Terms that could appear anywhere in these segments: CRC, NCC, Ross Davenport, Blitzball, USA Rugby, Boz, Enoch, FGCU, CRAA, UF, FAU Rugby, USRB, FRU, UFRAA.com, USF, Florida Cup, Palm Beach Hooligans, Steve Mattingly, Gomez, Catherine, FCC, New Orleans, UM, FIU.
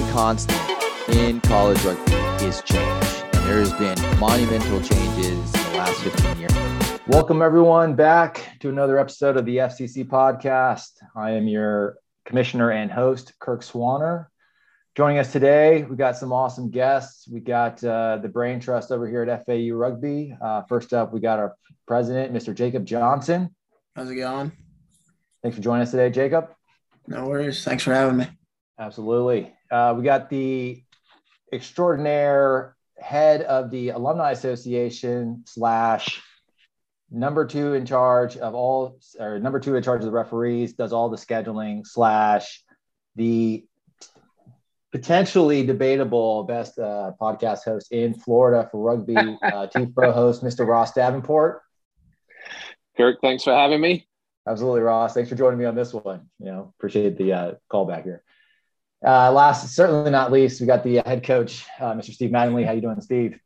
one constant in college rugby is change. And there has been monumental changes in the last 15 years. Welcome everyone back to another episode of the FCC podcast. I am your commissioner and host, Kirk Swanner. Joining us today, we got some awesome guests. We got the brain trust over here at FAU Rugby. First up, we got our president, Mr. Jacob Johnson. How's it going? Thanks for joining us today, Jacob. No worries. Thanks for having me. Absolutely. We got the extraordinaire head of the Alumni Association / number two in charge of all, or number two in charge of the referees, does all the scheduling / the potentially debatable best podcast host in Florida for rugby, chief pro host, Mr. Ross Davenport. Kirk, thanks for having me. Absolutely, Ross. Thanks for joining me on this one. You know, appreciate the call back here. Last, certainly not least, we got the head coach, Mr. Steve Mattingly. How you doing, Steve?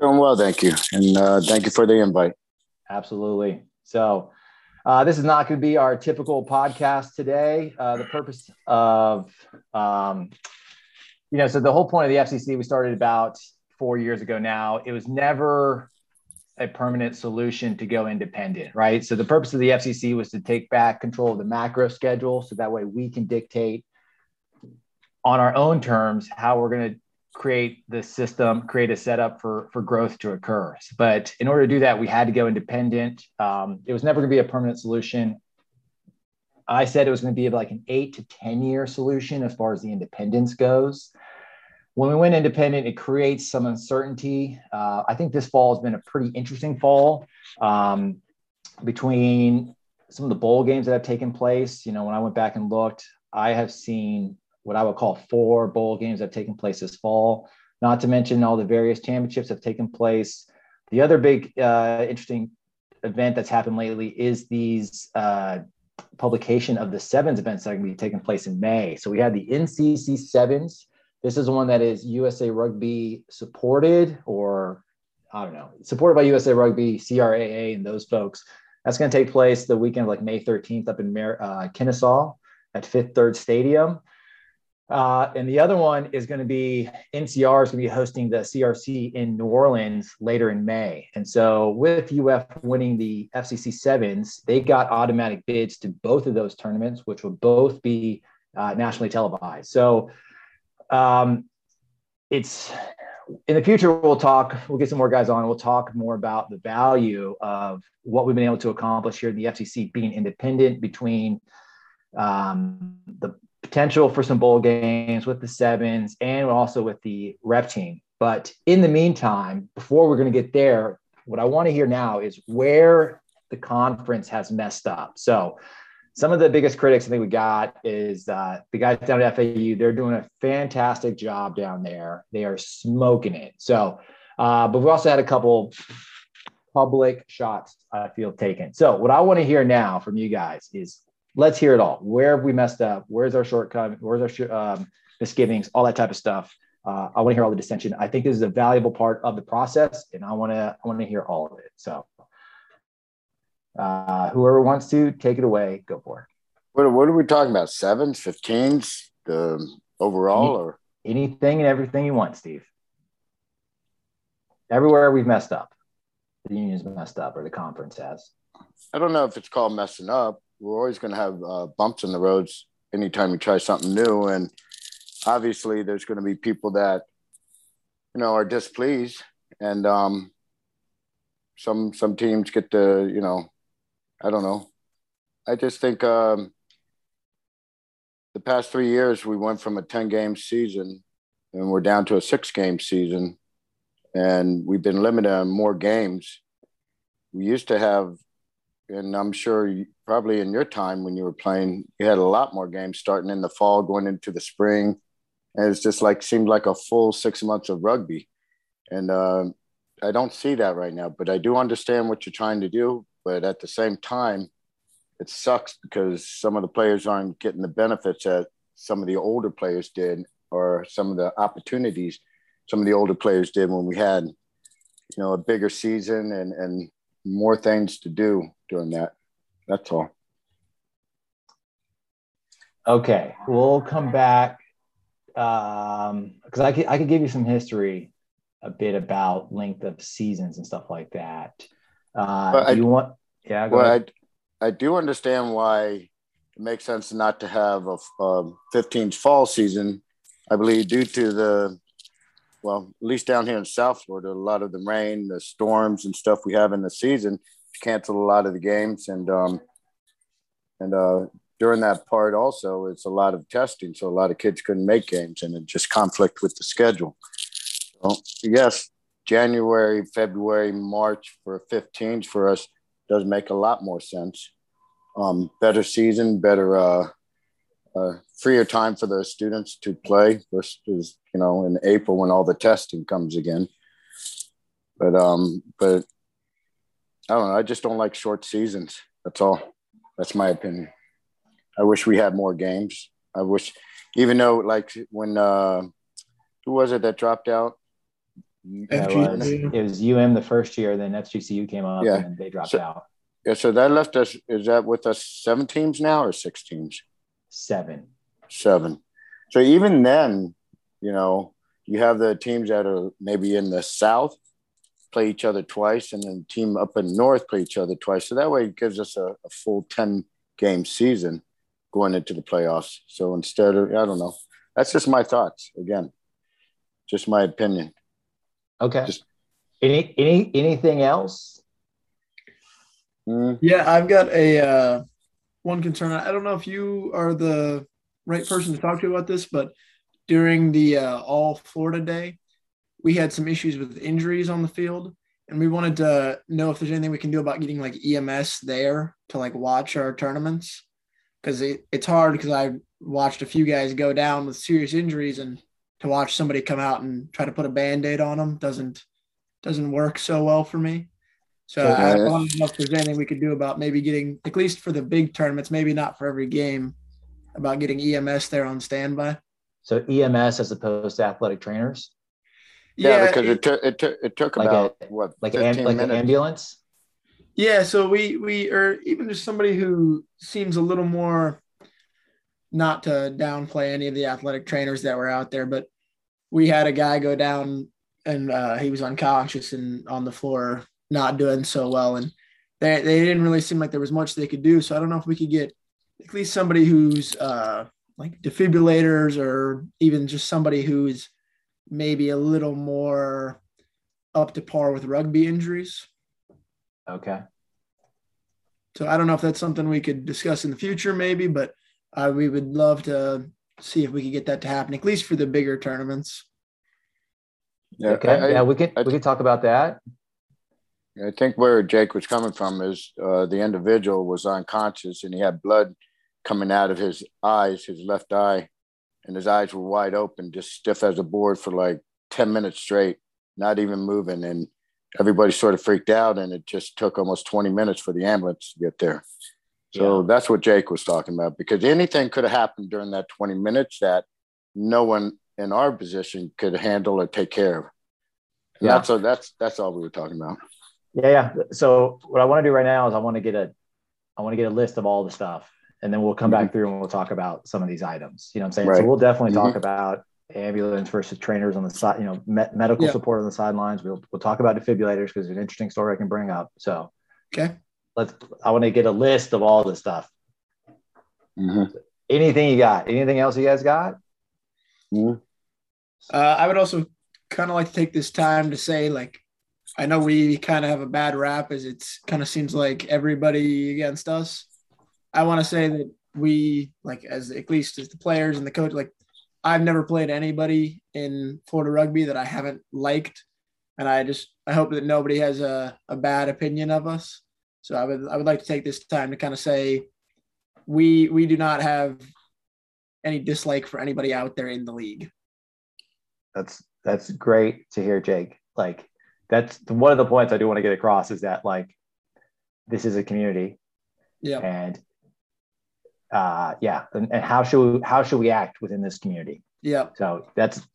Doing well, thank you. And thank you for the invite. Absolutely. So this is not going to be our typical podcast today. The purpose of, so the whole point of the FCC, we started about 4 years ago now. It was never a permanent solution to go independent, right? So the purpose of the FCC was to take back control of the macro schedule, so that way we can dictate on our own terms how we're going to create the system, create a setup for growth to occur. But in order to do that, we had to go independent. It was never going to be a permanent solution. I said it was going to be like an 8 to 10 year solution as far as the independence goes. When we went independent, it creates some uncertainty. I think this fall has been a pretty interesting fall between some of the bowl games that have taken place. You know, when I went back and looked, I have seen what I would call 4 bowl games that have taken place this fall, not to mention all the various championships that have taken place. The other big interesting event that's happened lately is these publication of the sevens events that are going to be taking place in May. So we had the NCC sevens. This is one that is USA Rugby supported, or I don't know, supported by USA Rugby, CRAA, and those folks. That's going to take place the weekend of like May 13th up in Kennesaw at Fifth Third Stadium. And the other one is going to be NCR is going to be hosting the CRC in New Orleans later in May. And so with UF winning the FCC sevens, they got automatic bids to both of those tournaments, which will both be nationally televised. So it's in the future, we'll get some more guys on. We'll talk more about the value of what we've been able to accomplish here in the FCC being independent between the potential for some bowl games with the sevens and also with the rep team. But in the meantime, before we're going to get there, what I want to hear now is where the conference has messed up. So some of the biggest critics I think we got is the guys down at FAU. They're doing a fantastic job down there. They are smoking it. So, but we also had a couple public shots I feel taken. So what I want to hear now from you guys is let's hear it all. Where have we messed up? Where's our shortcoming? Where's our misgivings? All that type of stuff. I want to hear all the dissension. I think this is a valuable part of the process, and I want to hear all of it. So. Whoever wants to take it away, go for it. What are we talking about? 7s, 15s, the overall, or anything and everything you want, Steve. Everywhere we've messed up, the union's messed up, or the conference has. I don't know if it's called messing up. We're always going to have bumps in the roads anytime we try something new, and obviously there's going to be people that are displeased, and some teams get to I don't know. I just think the past 3 years, we went from a 10-game season and we're down to a 6-game season, and we've been limited on more games. We used to have, and I'm sure probably in your time when you were playing, you had a lot more games starting in the fall, going into the spring. And it's just like, seemed like a full 6 months of rugby. And I don't see that right now, but I do understand what you're trying to do. But at the same time, it sucks because some of the players aren't getting the benefits that some of the older players did, or some of the opportunities some of the older players did when we had, a bigger season and more things to do during that. That's all. Okay. We'll come back. because I could give you some history a bit about length of seasons and stuff like that. Go ahead. I do understand why it makes sense not to have a 15's fall season, I believe, due to the, well, at least down here in South Florida, a lot of the rain, the storms and stuff we have in the season canceled a lot of the games. And during that part also, it's a lot of testing. So a lot of kids couldn't make games and it just conflict with the schedule. So yes, January, February, March for 15s for us does make a lot more sense. Better season, better freer time for the students to play versus, you know, in April when all the testing comes again. But I don't know. I just don't like short seasons. That's all. That's my opinion. I wish we had more games. I wish, even though, like, when who was it that dropped out? It was UM the first year, then FGCU came up, yeah, and they dropped out. Yeah, so that left us, is that with us 7 teams now or 6 teams? 7. So even then, you know, you have the teams that are maybe in the South play each other twice, and then team up in North play each other twice. So that way it gives us a full 10-game season going into the playoffs. So instead of, I don't know. That's just my thoughts. Again, just my opinion. Okay. Just, anything else? Yeah, I've got a one concern. I don't know if you are the right person to talk to about this, but during the All Florida Day, we had some issues with injuries on the field, and we wanted to know if there's anything we can do about getting like EMS there to like watch our tournaments, because it's hard, because I watched a few guys go down with serious injuries, and to watch somebody come out and try to put a Band-Aid on them doesn't work so well for me. So I don't know if there's anything we could do about maybe getting, at least for the big tournaments, maybe not for every game, about getting EMS there on standby. So EMS as opposed to athletic trainers? Yeah, because it took like about an ambulance? Yeah, so we or even just somebody who seems a little more, not to downplay any of the athletic trainers that were out there, but we had a guy go down and he was unconscious and on the floor, not doing so well, and they didn't really seem like there was much they could do. So I don't know if we could get at least somebody who's like defibrillators, or even just somebody who's maybe a little more up to par with rugby injuries. Okay. So I don't know if that's something we could discuss in the future maybe, but we would love to see if we could get that to happen, at least for the bigger tournaments. Yeah, okay. We could talk about that. I think where Jake was coming from is the individual was unconscious and he had blood coming out of his eyes, his left eye, and his eyes were wide open, just stiff as a board for like 10 minutes straight, not even moving. And everybody sort of freaked out, and it just took almost 20 minutes for the ambulance to get there. So that's what Jake was talking about, because anything could have happened during that 20 minutes that no one in our position could handle or take care of. And that's all we were talking about. Yeah. So what I want to do right now is I want to get a list of all the stuff, and then we'll come back through and we'll talk about some of these items. You know what I'm saying? Right. So we'll definitely talk about ambulance versus trainers on the side, you know, medical support on the sidelines. We'll talk about defibrillators, because it's an interesting story I can bring up. So okay, I want to get a list of all the stuff. Mm-hmm. Anything you got? Anything else you guys got? Mm-hmm. I would also kind of like to take this time to say, like, I know we kind of have a bad rap, as it kind of seems like everybody against us. I want to say that we, like, as at least as the players and the coach, like, I've never played anybody in Florida rugby that I haven't liked. And I hope that nobody has a bad opinion of us. So I would like to take this time to kind of say we do not have any dislike for anybody out there in the league. That's great to hear, Jake. Like, that's one of the points I do want to get across, is that, like, this is a community. Yeah. And and how should we act within this community? Yeah. So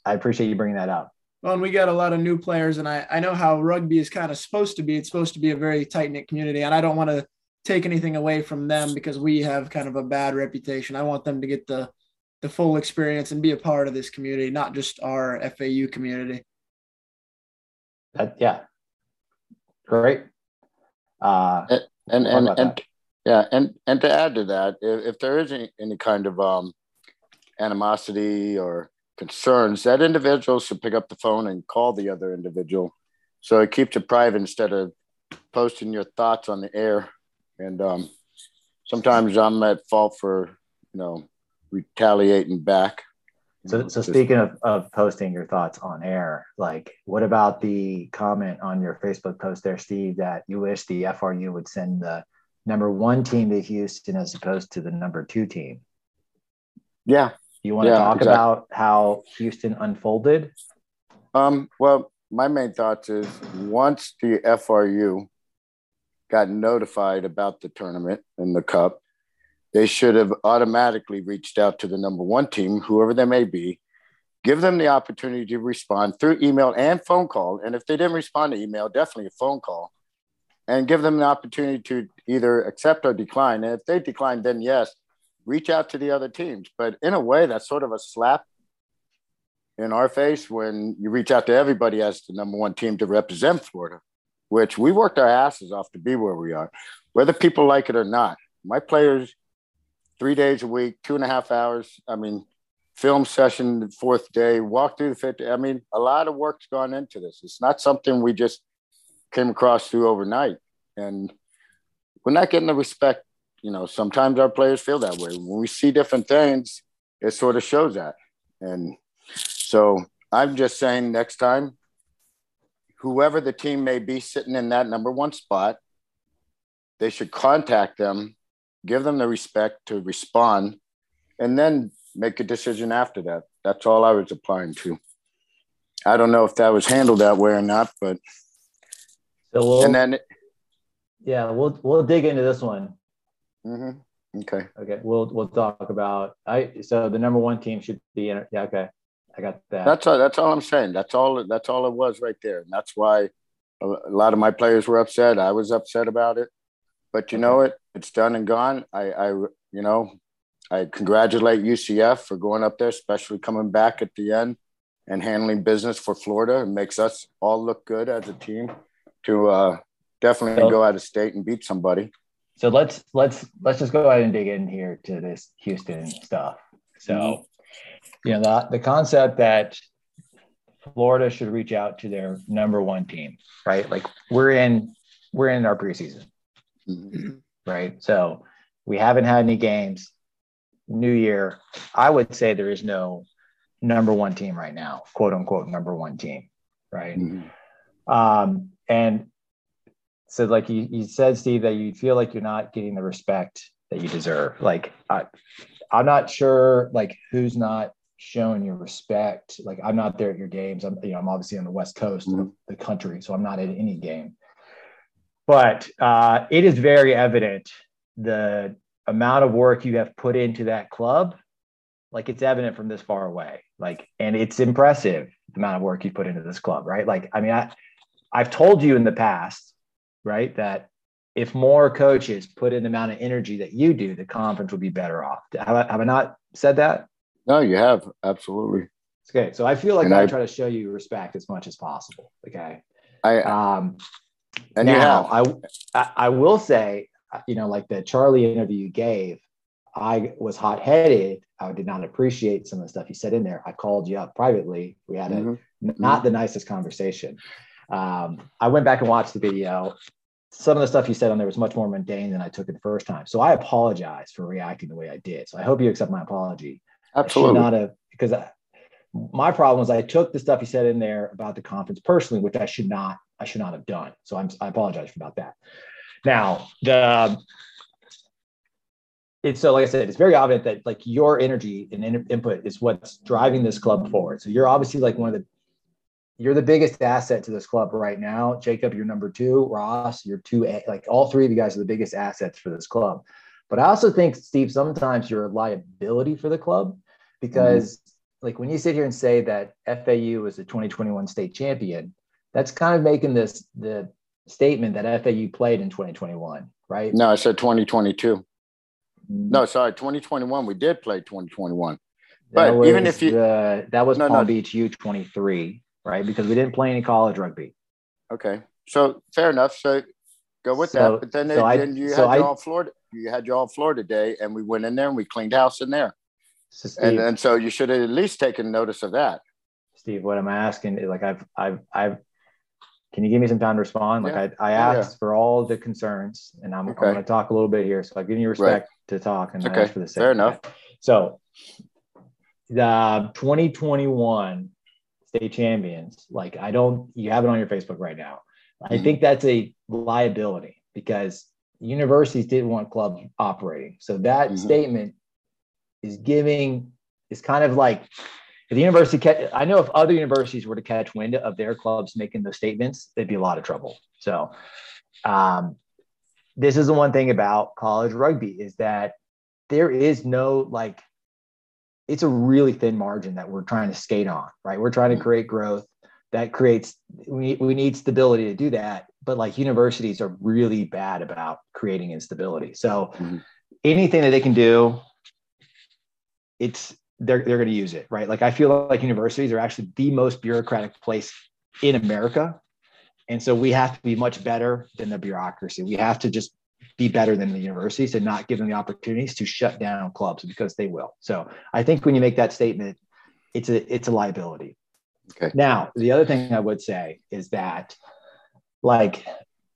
I appreciate you bringing that up. Well, and we got a lot of new players, and I know how rugby is kind of supposed to be. It's supposed to be a very tight-knit community, and I don't want to take anything away from them because we have kind of a bad reputation. I want them to get the the full experience and be a part of this community, not just our FAU community. Yeah. Great. And to add to that, if there is any kind of animosity or concerns, that individual should pick up the phone and call the other individual. So it keeps it private instead of posting your thoughts on the air. And sometimes I'm at fault for, you know, retaliating back. So speaking of posting your thoughts on air, like what about the comment on your Facebook post there, Steve, that you wish the FRU would send the number 1 team to Houston as opposed to the number 2 team? Yeah. You want to talk about how Houston unfolded? Well, my main thoughts is once the FRU got notified about the tournament and the cup, they should have automatically reached out to the number 1 team, whoever they may be, give them the opportunity to respond through email and phone call. And if they didn't respond to email, definitely a phone call, and give them the opportunity to either accept or decline. And if they decline, then yes, reach out to the other teams. But in a way, that's sort of a slap in our face when you reach out to everybody as the number 1 team to represent Florida, which we worked our asses off to be where we are, whether people like it or not. My players, 3 days a week, 2.5 hours. I mean, film session the 4th day, walk through the 5th day. I mean, a lot of work's gone into this. It's not something we just came across through overnight. And we're not getting the respect. You know, sometimes our players feel that way. When we see different things, it sort of shows that. And so I'm just saying next time, whoever the team may be sitting in that number 1 spot, they should contact them, give them the respect to respond, and then make a decision after that. That's all I was applying to. I don't know if that was handled that way or not, but we'll dig into this one. Mm-hmm. Okay. We'll talk about so the number 1 team should be in. Yeah. Okay. I got that. That's all I'm saying. That's all it was right there. And that's why a lot of my players were upset. I was upset about it, but you know, it's done and gone. I congratulate UCF for going up there, especially coming back at the end and handling business for Florida. It makes us all look good as a team to definitely go out of state and beat somebody. So let's just go ahead and dig in here to this Houston stuff. So, you know, the concept that Florida should reach out to their number 1 team, right? Like we're in our preseason, right? So we haven't had any games. New year, I would say there is no number 1 team right now, quote unquote number 1 team, right? Mm-hmm. And so, like you said, Steve, that you feel like you're not getting the respect that you deserve. Like, I'm not sure, like, who's not showing you respect. Like, I'm not there at your games. I'm obviously on the West Coast of the country, so I'm not at any game. But it is very evident the amount of work you have put into that club. Like, it's evident from this far away. Like, and it's impressive the amount of work you put into this club, right? Like, I mean, I've told you in the past, right, that if more coaches put in the amount of energy that you do, the conference would be better off. Have I not said that? No, you have. Absolutely. Okay. So I feel like I try to show you respect as much as possible. Okay. I will say, you know, like the Charlie interview you gave, I was hot-headed. I did not appreciate some of the stuff you said in there. I called you up privately. We had not the nicest conversation. I went back and watched the video. Some of the stuff you said on there was much more mundane than I took it the first time. So I apologize for reacting the way I did. So I hope you accept my apology. Absolutely. My problem was I took the stuff you said in there about the conference personally, which I should not have done. So I apologize about that. Now, so like I said, it's very obvious that like your energy and input is what's driving this club forward. So you're obviously like you're the biggest asset to this club right now. Jacob, you're number 2. Ross, you're 2A. Like all three of you guys are the biggest assets for this club. But I also think, Steve, sometimes you're a liability for the club because like when you sit here and say that FAU is the 2021 state champion, that's kind of making the statement that FAU played in 2021, right? No, I said 2022. No, sorry, 2021. We did play 2021. But was, even if you that was no, Palm Beach U23, right? Because we didn't play any college rugby. Okay, so fair enough. So go with that. But then, you had your All Florida Day, and we went in there and we cleaned house in there. So Steve, and so you should have at least taken notice of that. Steve, what I'm asking is, like, I've can you give me some time to respond? Like, yeah. I asked for all the concerns, and I'm going to talk a little bit here. So I've given you respect to talk, and I asked for the same. Fair enough. So the 2021 state champions, like, you have it on your Facebook right now. Mm-hmm. I think that's a liability because universities didn't want clubs operating. So that statement is kind of like, if the university I know if other universities were to catch wind of their clubs making those statements, they'd be a lot of trouble. So this is the one thing about college rugby, is that there is no, like, it's a really thin margin that we're trying to skate on, right? We're trying to create growth that creates, we need stability to do that. But, like, universities are really bad about creating instability. So anything that they can do, they're going to use it, right? Like, I feel like universities are actually the most bureaucratic place in America. And so we have to be much better than the bureaucracy. We have to just be better than the universities and not give them the opportunities to shut down clubs, because they will. So I think when you make that statement, it's a liability. Okay. Now, the other thing I would say is that, like,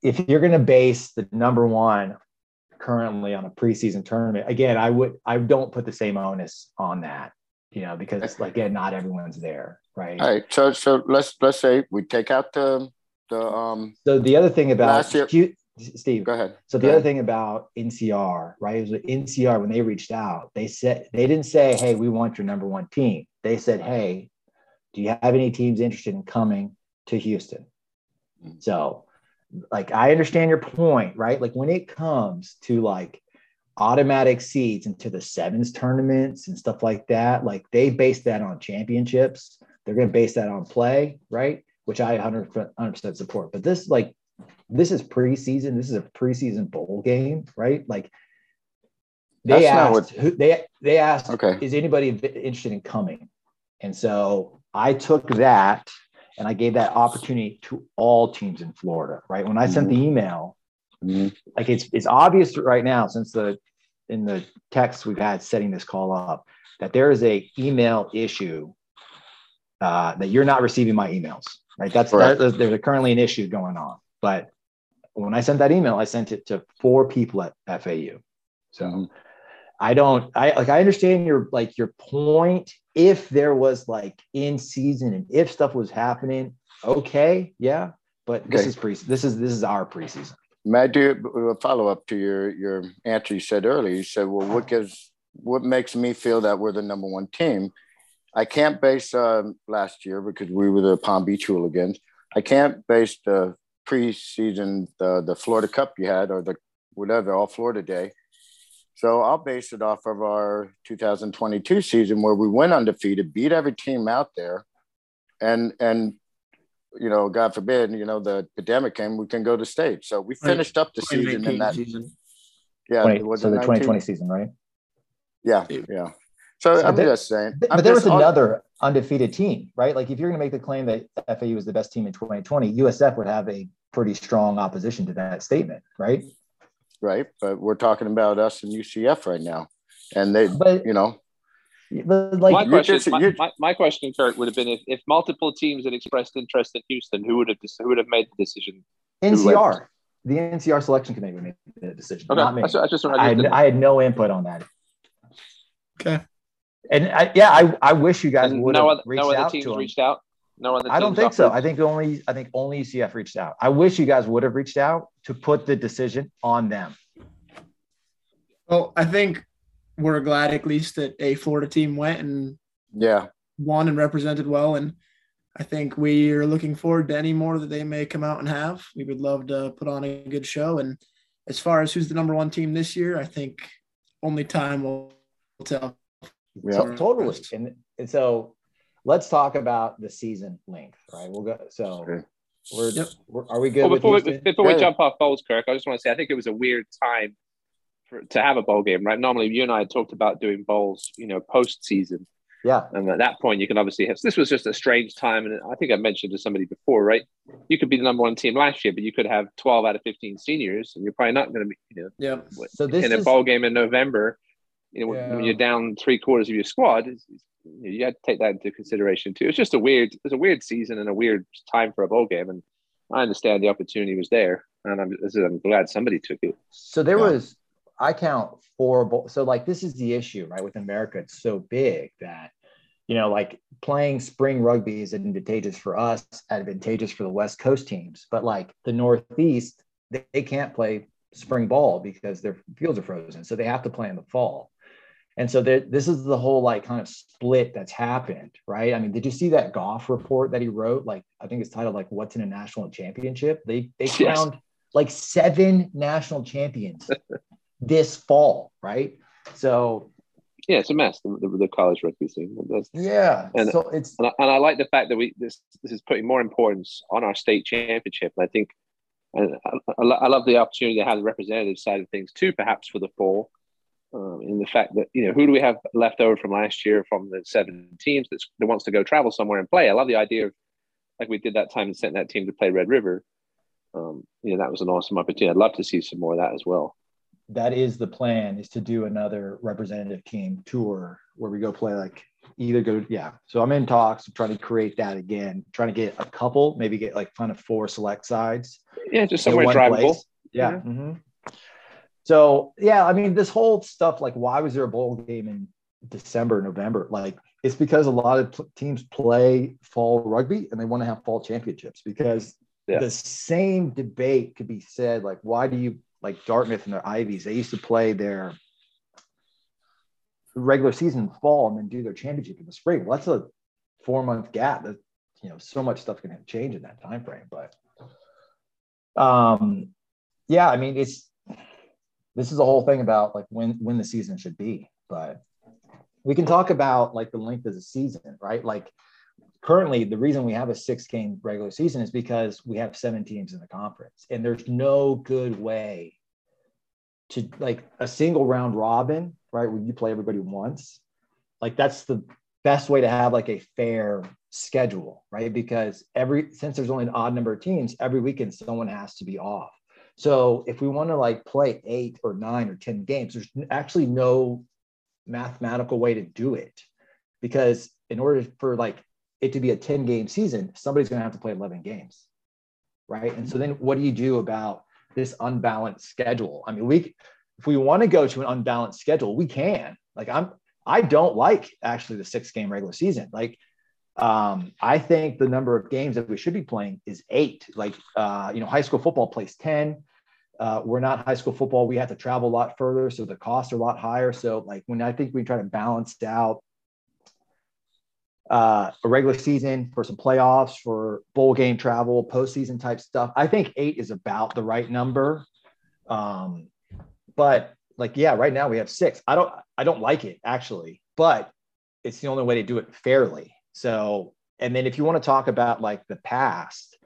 if you're going to base the number one currently on a preseason tournament, again, I don't put the same onus on that, you know, because, like, again, not everyone's there, right? All right. So let's say we take out the. So the other thing about last year, Steve, go ahead. So the other thing about NCR, right? Is NCR, when they reached out, they said, they didn't say, "Hey, we want your number one team." They said, "Hey, do you have any teams interested in coming to Houston?" So, like, I understand your point, right? Like, when it comes to, like, automatic seeds into the sevens tournaments and stuff like that, like, they base that on championships. They're going to base that on play, right? Which I 100% support. But this, like, this is preseason. This is a preseason bowl game, right? Like, they asked, okay, is anybody interested in coming? And so I took that, and I gave that opportunity to all teams in Florida, right? When I sent the email, like, it's obvious right now, since in the text we've had setting this call up, that there is a email issue, that you're not receiving my emails, right? There's currently an issue going on. But when I sent that email, I sent it to 4 people at FAU. So I understand your point. If there was, like, in season and if stuff was happening, okay, yeah, but this is this is our preseason. May I do a follow up to your answer you said earlier? You said, "Well, what makes me feel that we're the number one team?" I can't base last year, because we were the Palm Beach Hooligans. I can't base the preseason, the Florida Cup you had, or the whatever All Florida Day. So I'll base it off of our 2022 season, where we went undefeated, beat every team out there, and you know, God forbid, you know, the pandemic came, we can go to state. So we finished up the season in that season. Yeah, so the 2020 season, right? Yeah, yeah. So I'm just saying, but there was another undefeated team, right? Like, if you're going to make the claim that FAU was the best team in 2020, USF would have a pretty strong opposition to that statement, right? Right, but we're talking about us and UCF right now, and my question, Kirk, would have been if multiple teams had expressed interest in Houston, who would have made the decision? NCR, the NCR selection committee would make the decision, okay, not me. I had no input on that. Okay, and I wish you guys would have reached out. No other teams. I don't think so. I think only UCF reached out. I wish you guys would have reached out to put the decision on them. Well, I think we're glad at least that a Florida team went and won and represented well. And I think we are looking forward to any more that they may come out and have. We would love to put on a good show. And as far as who's the number one team this year, I think only time will tell. Yeah. So, totally. And so let's talk about the season length, right? We'll go. So, are we good? Well, before we jump off bowls, Kirk, I just want to say I think it was a weird time to have a bowl game, right? Normally, you and I had talked about doing bowls, you know, post season, Yeah. And at that point, you can obviously have, this was just a strange time. And I think I mentioned to somebody before, right? You could be the number one team last year, but you could have 12 out of 15 seniors, and you're probably not going to be, you know, so this in a ball game in November, you know, when you're down three quarters of your squad, you have to take that into consideration too. It's just a weird, it's a weird season and a weird time for a bowl game. And I understand the opportunity was there, and I'm glad somebody took it. So there was, I count four bowls. So like, this is the issue, right? With America, it's so big that, you know, like playing spring rugby is advantageous for us, advantageous for the West Coast teams, but like the Northeast, they can't play spring ball because their fields are frozen. So they have to play in the fall. And so this is the whole like kind of split that's happened, right? I mean, did you see that Goff report that he wrote? Like, I think it's titled like "What's in a National Championship?" They crowned like 7 national champions this fall, right? So yeah, it's a mess. The college rugby scene. Yeah, and so it's and I like the fact that this is putting more importance on our state championship. And I think I love the opportunity to have the representative side of things too, perhaps for the fall. In the fact that, you know, who do we have left over from last year from the 7 teams that wants to go travel somewhere and play? I love the idea of, like we did that time and sent that team to play Red River. You know, that was an awesome opportunity. I'd love to see some more of that as well. That is the plan, is to do another representative team tour where we go play like So I'm in talks trying to create that again, trying to get a couple, maybe get like kind of 4 select sides. Yeah, just somewhere drivable. Yeah. Mm-hmm. So, yeah, I mean, this whole stuff, like, why was there a bowl game in December, November? Like, it's because a lot of teams play fall rugby and they want to have fall championships, because the same debate could be said, like, why do you, like Dartmouth and their Ivies, they used to play their regular season in the fall and then do their championship in the spring. Well, that's a 4-month gap. That, you know, so much stuff can change in that time frame. But, yeah, I mean, this is the whole thing about like when the season should be, but we can talk about like the length of the season, right? Like currently the reason we have a 6-game regular season is because we have 7 teams in the conference, and there's no good way to like a single round robin, right? Where you play everybody once, like that's the best way to have like a fair schedule, right? Because since there's only an odd number of teams, every weekend someone has to be off. So if we want to like play 8 or 9 or 10 games, there's actually no mathematical way to do it, because in order for like it to be a 10-game season, somebody's going to have to play 11 games, right? And so then what do you do about this unbalanced schedule? I mean, if we want to go to an unbalanced schedule, we can. Like I don't like actually the 6-game regular season. Like I think the number of games that we should be playing is 8. Like, you know, high school football plays 10. We're not high school football. We have to travel a lot further, so the costs are a lot higher. So like when I think we try to balance out a regular season for some playoffs, for bowl game travel, postseason type stuff, I think 8 is about the right number. But like, yeah, right now we have 6. I don't like it actually, but it's the only way to do it fairly. So, and then if you want to talk about like the past,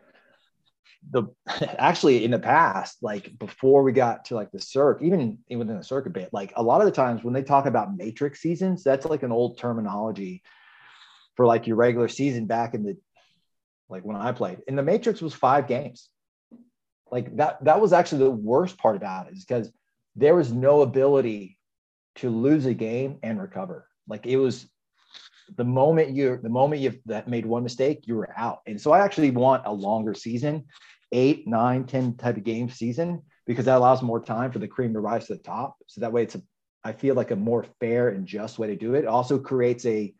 actually in the past, like before we got to like the circ, even within the circ a bit, like a lot of the times when they talk about matrix seasons, that's like an old terminology for like your regular season back in the, like when I played, and the matrix was 5 games. Like that was actually the worst part about it, is because there was no ability to lose a game and recover. Like it was, the moment you've made one mistake, you were out. And so I actually want a longer season, 8, 9, 10 type of game season, because that allows more time for the cream to rise to the top. So that way I feel like a more fair and just way to do it. It also creates it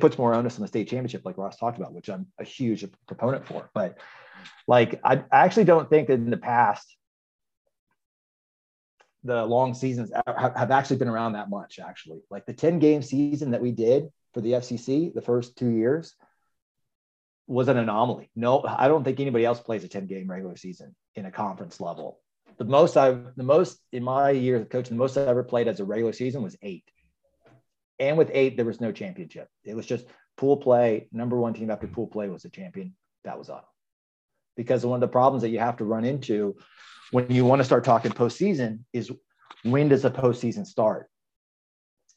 puts more onus on the state championship, like Ross talked about, which I'm a huge proponent for. But like, I actually don't think that in the past, the long seasons have actually been around that much, actually. Like the 10-game season that we did for the FCC the first 2 years was an anomaly. No, I don't think anybody else plays a 10-game regular season in a conference level. The most in my years of coaching, the most I ever played as a regular season was 8. And with 8, there was no championship. It was just pool play. Number 1 team after pool play was the champion. That was up. Because one of the problems that you have to run into when you want to start talking postseason is, when does the postseason start?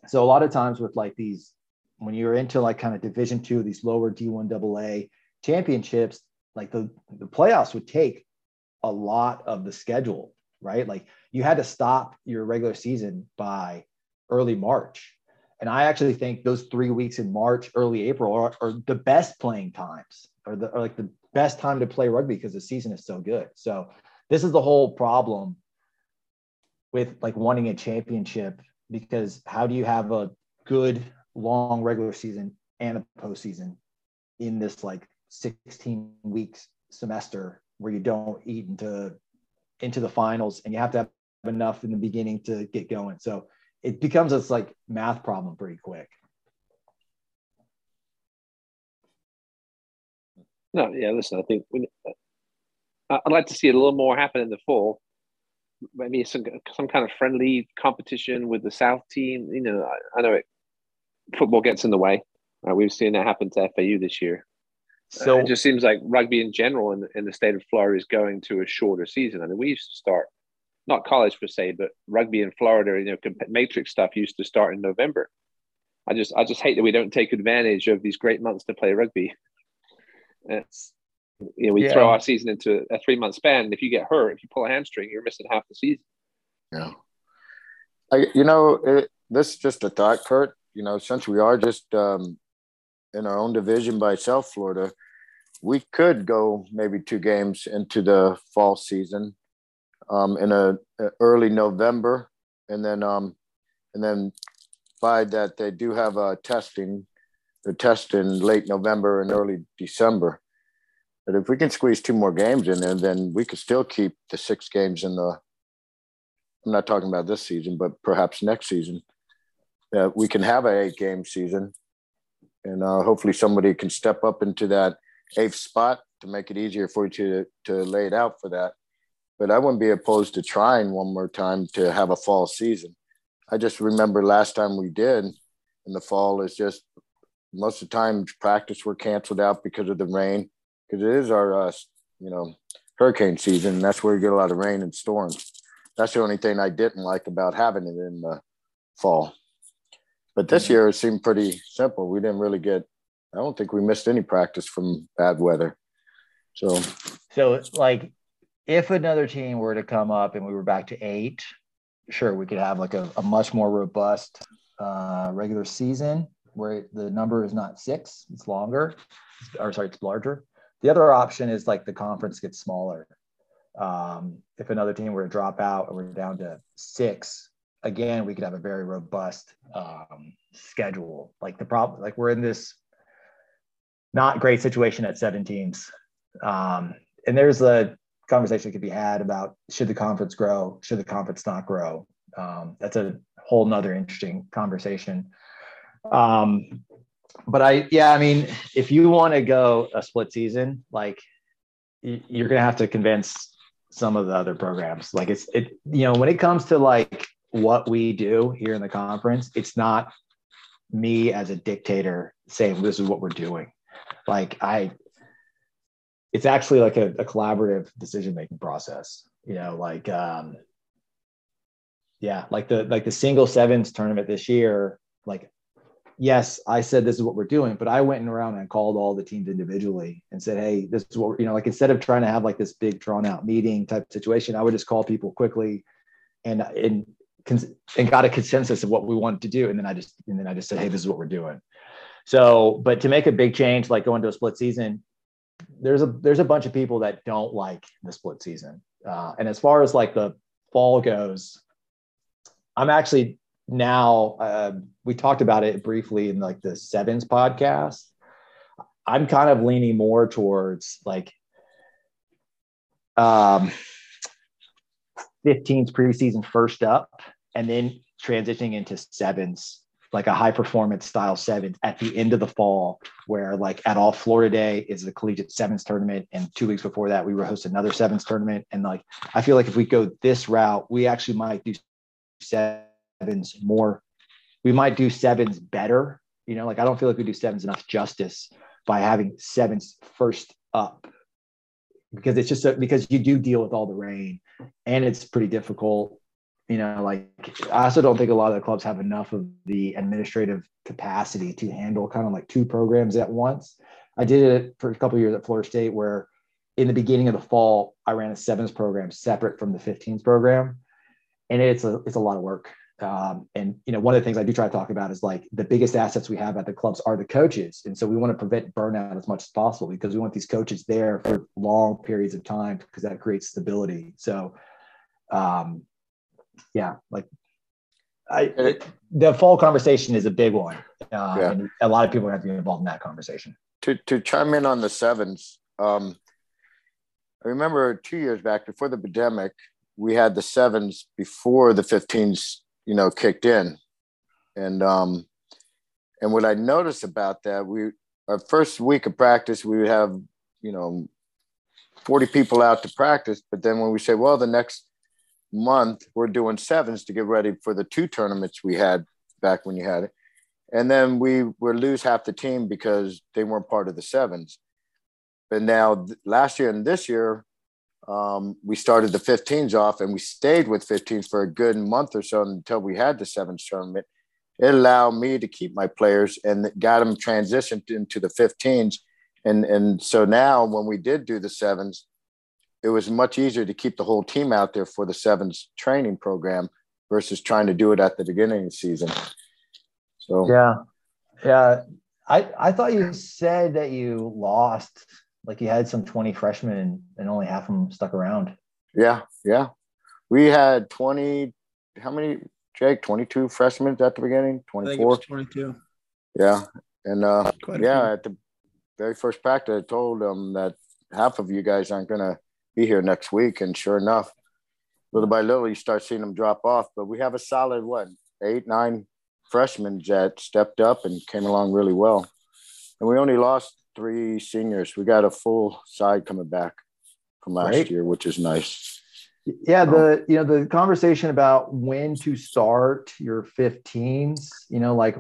So a lot of times with like these when you're into like kind of Division II, these lower D1AA championships, like the playoffs would take a lot of the schedule, right? Like you had to stop your regular season by early March. And I actually think those 3 weeks in March, early April are the best playing times or like the best time to play rugby because the season is so good. So this is the whole problem with like wanting a championship, because how do you have a good long regular season and a postseason in this like 16 weeks semester where you don't eat into the finals and you have to have enough in the beginning to get going. So it becomes this like math problem pretty quick. No, yeah, listen, I think I'd like to see a little more happen in the fall. Maybe some kind of friendly competition with the South team. You know, I know football gets in the way. We've seen that happen to FAU this year. So it just seems like rugby in general in the state of Florida is going to a shorter season. I mean, we used to start, not college per se, but rugby in Florida, you know, matrix stuff used to start in November. I just hate that we don't take advantage of these great months to play rugby. You know, we throw our season into a 3 month span. And if you get hurt, if you pull a hamstring, you're missing half the season. Yeah. This is just a thought, Kurt. You know, since we are just in our own division by South Florida, we could go maybe 2 games into the fall season in a early November. And then by that, they do have a testing. They're testing late November and early December. But if we can squeeze 2 more games in there, then we could still keep the 6 games in the – I'm not talking about this season, but perhaps next season. We can have an 8-game season, and hopefully somebody can step up into that 8th spot to make it easier for you to lay it out for that. But I wouldn't be opposed to trying one more time to have a fall season. I just remember last time we did in the fall is just most of the time practice were canceled out because of the rain. Because it is our, hurricane season. And that's where we get a lot of rain and storms. That's the only thing I didn't like about having it in the fall. But this year, it seemed pretty simple. We didn't really I don't think we missed any practice from bad weather. So like, if another team were to come up and we were back to 8, sure, we could have like a much more robust regular season where the number is not 6, it's longer. Or sorry, it's larger. The other option is like the conference gets smaller. If another team were to drop out and we're down to 6, again, we could have a very robust schedule. Like the problem, like we're in this not great situation at 7 teams. And there's a conversation that could be had about should the conference grow? Should the conference not grow? That's a whole nother interesting conversation. But if you want to go a split season, like you're going to have to convince some of the other programs. Like when it comes to like what we do here in the conference, it's not me as a dictator saying this is what we're doing. Like it's actually like a collaborative decision-making process, like the single sevens tournament this year, like, yes, I said this is what we're doing, but I went around and called all the teams individually and said, hey, this is what we're, like instead of trying to have like this big drawn out meeting type situation, I would just call people quickly and got a consensus of what we wanted to do. And then I just said, hey, this is what we're doing. So, but to make a big change, like going to a split season, there's a bunch of people that don't like the split season. And as far as like the fall goes, I'm actually now, we talked about it briefly in like the sevens podcast. I'm kind of leaning more towards like 15s preseason first up and then transitioning into sevens, like a high performance style sevens at the end of the fall, where like at All Florida Day is the collegiate sevens tournament. And 2 weeks before that, we will host another sevens tournament. And like, I feel like if we go this route, we actually might do sevens more. We might do sevens better. I don't feel like we do sevens enough justice by having sevens first up, because it's just because you do deal with all the rain and it's pretty difficult. you know, like I also don't think a lot of the clubs have enough of the administrative capacity to handle kind of like two programs at once. I did it for a couple of years at Florida State, where in the beginning of the fall, I ran a sevens program separate from the 15s program. And it's a lot of work. And, you know, one of the things I do try to talk about is like the biggest assets we have at the clubs are the coaches. And so we want to prevent burnout as much as possible, because we want these coaches there for long periods of time, because that creates stability. So, yeah, like the fall conversation is a big one. And a lot of people have to be involved in that conversation. To chime in on the sevens, I remember 2 years back before the pandemic, we had the sevens before the 15s, you know, kicked in. And what I noticed about that, our first week of practice, we would have, you know, 40 people out to practice. But then when we say, well, the next month we're doing sevens to get ready for the two tournaments we had back when you had it. And then we would lose half the team because they weren't part of the sevens. But now last year and this year, we started the 15s off, and we stayed with 15s for a good month or so until we had the sevens tournament. It allowed me to keep my players and got them transitioned into the 15s. And so now when we did do the sevens, it was much easier to keep the whole team out there for the sevens training program versus trying to do it at the beginning of the season. So, yeah. I thought you said that you lost, like you had some 20 freshmen and only half of them stuck around. Yeah. We had 20, how many, Jake, 22 freshmen at the beginning? 24? I think it was 22. Yeah. And Quite a few. At the very first practice, I told them that half of you guys aren't going to be here next week. And sure enough, little by little, you start seeing them drop off. But we have a solid, 8, 9 freshmen that stepped up and came along really well. And we only lost 3 seniors. We got a full side coming back from last year, which is nice. Yeah. The conversation about when to start your 15s, you know, like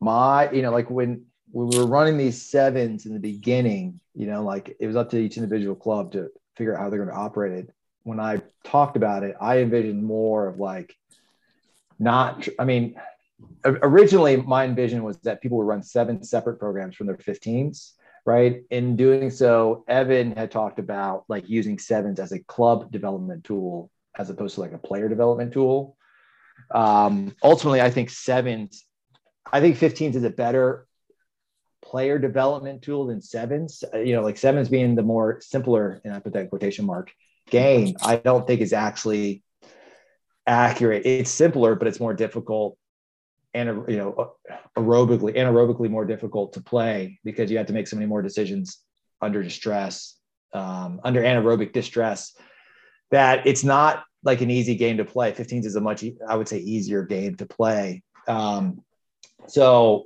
when we were running these sevens in the beginning, you know, like it was up to each individual club to figure out how they're going to operate it. When I talked about it, I envisioned more of like, originally my envision was that people would run 7 separate programs from their 15s, right? In doing so, Evan had talked about like using sevens as a club development tool as opposed to like a player development tool. Ultimately, I think 15s is a better player development tool than sevens, you know, like sevens being the more simpler, and I put that in quotation mark, game. I don't think is actually accurate. It's simpler, but it's more difficult. And, you know, anaerobically more difficult to play, because you have to make so many more decisions under distress, under anaerobic distress, that it's not like an easy game to play. 15s is a much, I would say, easier game to play. So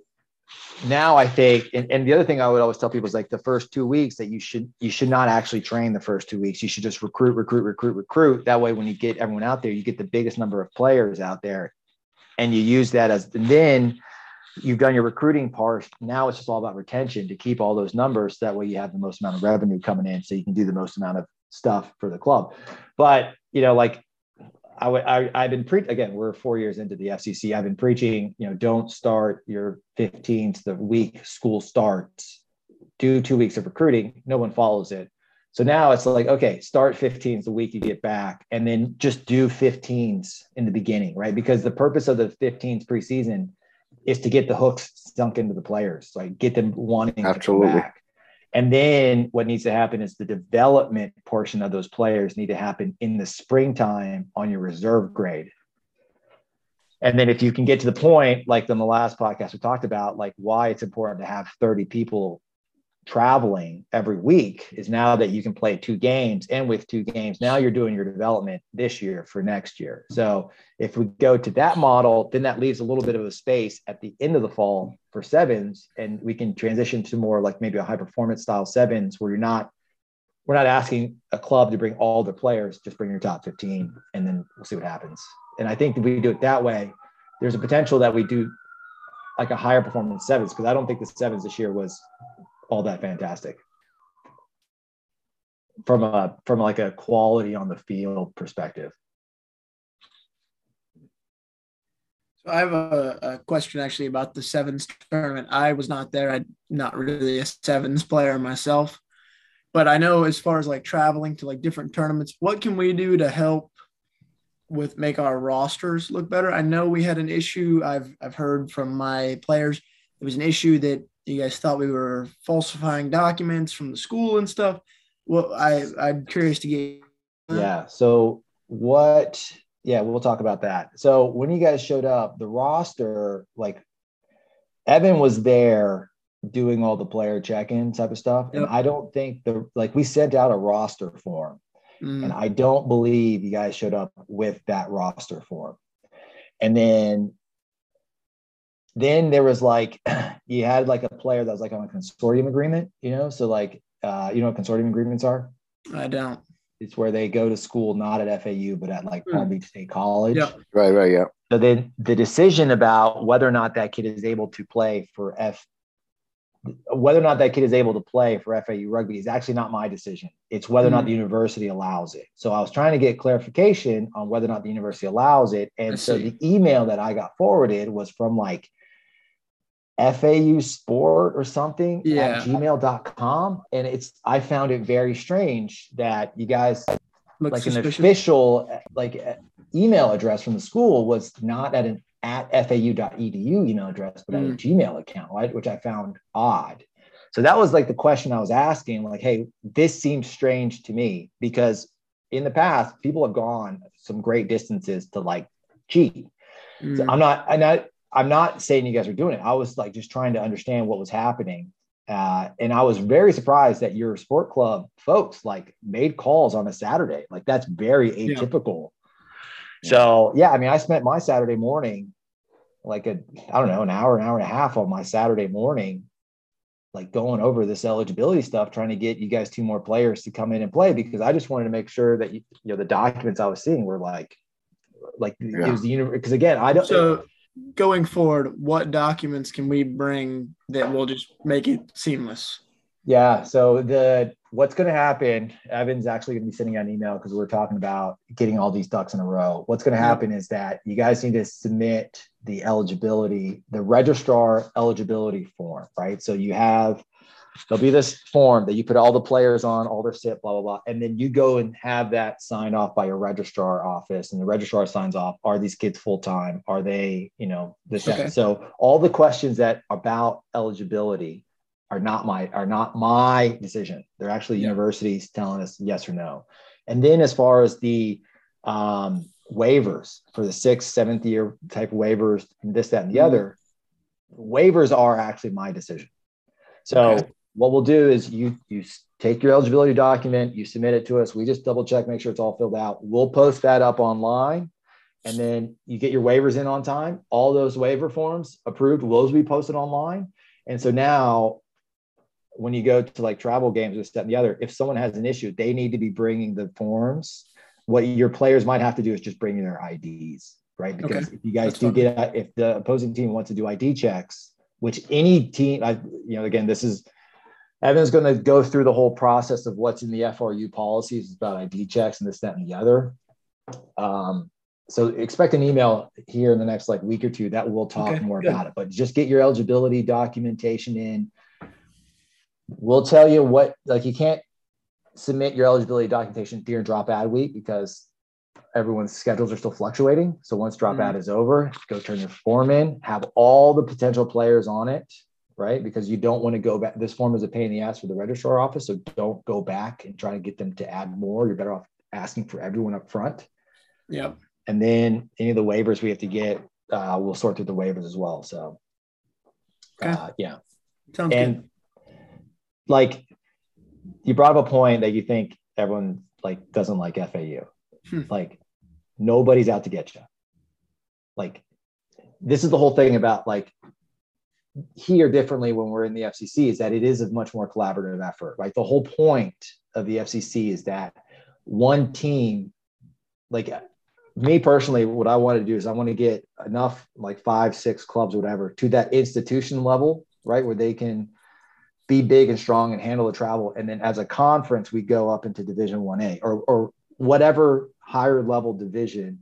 now I think, and the other thing I would always tell people is like the first 2 weeks that you should not actually train the first 2 weeks. You should just recruit. That way, when you get everyone out there, you get the biggest number of players out there. And you use that as, then you've done your recruiting part. Now it's just all about retention to keep all those numbers. That way you have the most amount of revenue coming in, so you can do the most amount of stuff for the club. But, you know, like I've been again, we're 4 years into the FCC. I've been preaching, you know, don't start your 15th the week school starts. Do 2 weeks of recruiting. No one follows it. So now it's like, okay, start 15s the week you get back, and then just do 15s in the beginning, right? Because the purpose of the 15s preseason is to get the hooks sunk into the players, like get them wanting to come back. And then what needs to happen is the development portion of those players need to happen in the springtime on your reserve grade. And then if you can get to the point, like on the last podcast we talked about, like why it's important to have 30 people traveling every week, is now that you can play 2 games, and with 2 games now you're doing your development this year for next year. So if we go to that model, then that leaves a little bit of a space at the end of the fall for sevens, and we can transition to more like maybe a high performance style sevens, where we're not asking a club to bring all the players, just bring your top 15, and then we'll see what happens. And I think if we do it that way, there's a potential that we do like a higher performance sevens, because I don't think the sevens this year was all that fantastic from like a quality on the field perspective. So I have a question actually about the sevens tournament. I was not there. I'm not really a sevens player myself, but I know as far as like traveling to like different tournaments, what can we do to help with make our rosters look better? I know we had an issue. I've heard from my players. It was an issue that you guys thought we were falsifying documents from the school and stuff. Well, I'm curious to get. Yeah. So what, yeah, we'll talk about that. So when you guys showed up, the roster, like Evan was there doing all the player check-in type of stuff. Yep. And I don't think we sent out a roster form and I don't believe you guys showed up with that roster form. And then there was you had a player that was on a consortium agreement, so you know what consortium agreements are? I don't. It's where they go to school, not at FAU, but at Palm Beach State College. Yeah. Right, yeah. So then the decision about whether or not that kid is able to play for FAU rugby is actually not my decision. It's whether or not the university allows it. So I was trying to get clarification on whether or not the university allows it. And so the email that I got forwarded was from FAU sport or something at gmail.com. And I found it very strange that you guys an official email address from the school was not at an at FAU.edu email address, but at a Gmail account, right? Which I found odd. So that was the question I was asking, hey, this seems strange to me because in the past, people have gone some great distances to G. So I'm not saying you guys are doing it. I was just trying to understand what was happening. And I was very surprised that your sport club folks made calls on a Saturday. That's very atypical. Yeah. So, yeah, I mean, I spent my Saturday morning, an hour and a half on my Saturday morning, going over this eligibility stuff, trying to get you guys 2 more players to come in and play, because I just wanted to make sure that, the documents I was seeing were it was the universe. Because again, going forward, what documents can we bring that will just make it seamless? Yeah. So what's going to happen, Evan's actually going to be sending out an email because we're talking about getting all these ducks in a row. What's going to happen is that you guys need to submit the eligibility, the registrar eligibility form, right? So there'll be this form that you put all the players on, all their sit, blah, blah, blah. And then you go and have that signed off by your registrar office. And the registrar signs off, are these kids full-time? Are they, this? Okay. So all the questions that are about eligibility are not my decision. They're actually universities telling us yes or no. And then as far as the waivers for the 6th, 7th year type waivers, and this, that, and the other, waivers are actually my decision. So what we'll do is you take your eligibility document, you submit it to us. We just double check, make sure it's all filled out. We'll post that up online, and then you get your waivers in on time. All those waiver forms approved will be posted online. And so now when you go to travel games or step and the other, if someone has an issue, they need to be bringing the forms. What your players might have to do is just bring their IDs, right? Because if you guys if the opposing team wants to do ID checks, which any team, again, this is, Evan's going to go through the whole process of what's in the FRU policies about ID checks and this, that, and the other. So expect an email here in the next week or 2 that we'll talk more about it, but just get your eligibility documentation in. We'll tell you what, you can't submit your eligibility documentation during drop ad week because everyone's schedules are still fluctuating. So once dropout is over, go turn your form in, have all the potential players on it, right? Because you don't want to go back. This form is a pain in the ass for the registrar office. So don't go back and try to get them to add more. You're better off asking for everyone up front. Yep. And then any of the waivers we have to get, we'll sort through the waivers as well. So yeah. Sounds good. You brought up a point that you think everyone doesn't like FAU. Nobody's out to get you. This is the whole thing about here differently when we're in the FCC is that it is a much more collaborative effort, right? The whole point of the FCC is that one team, me personally, what I want to do is I want to get enough 5, 6 clubs, whatever, to that institution level, right? Where they can be big and strong and handle the travel. And then as a conference, we go up into Division 1A or whatever higher level division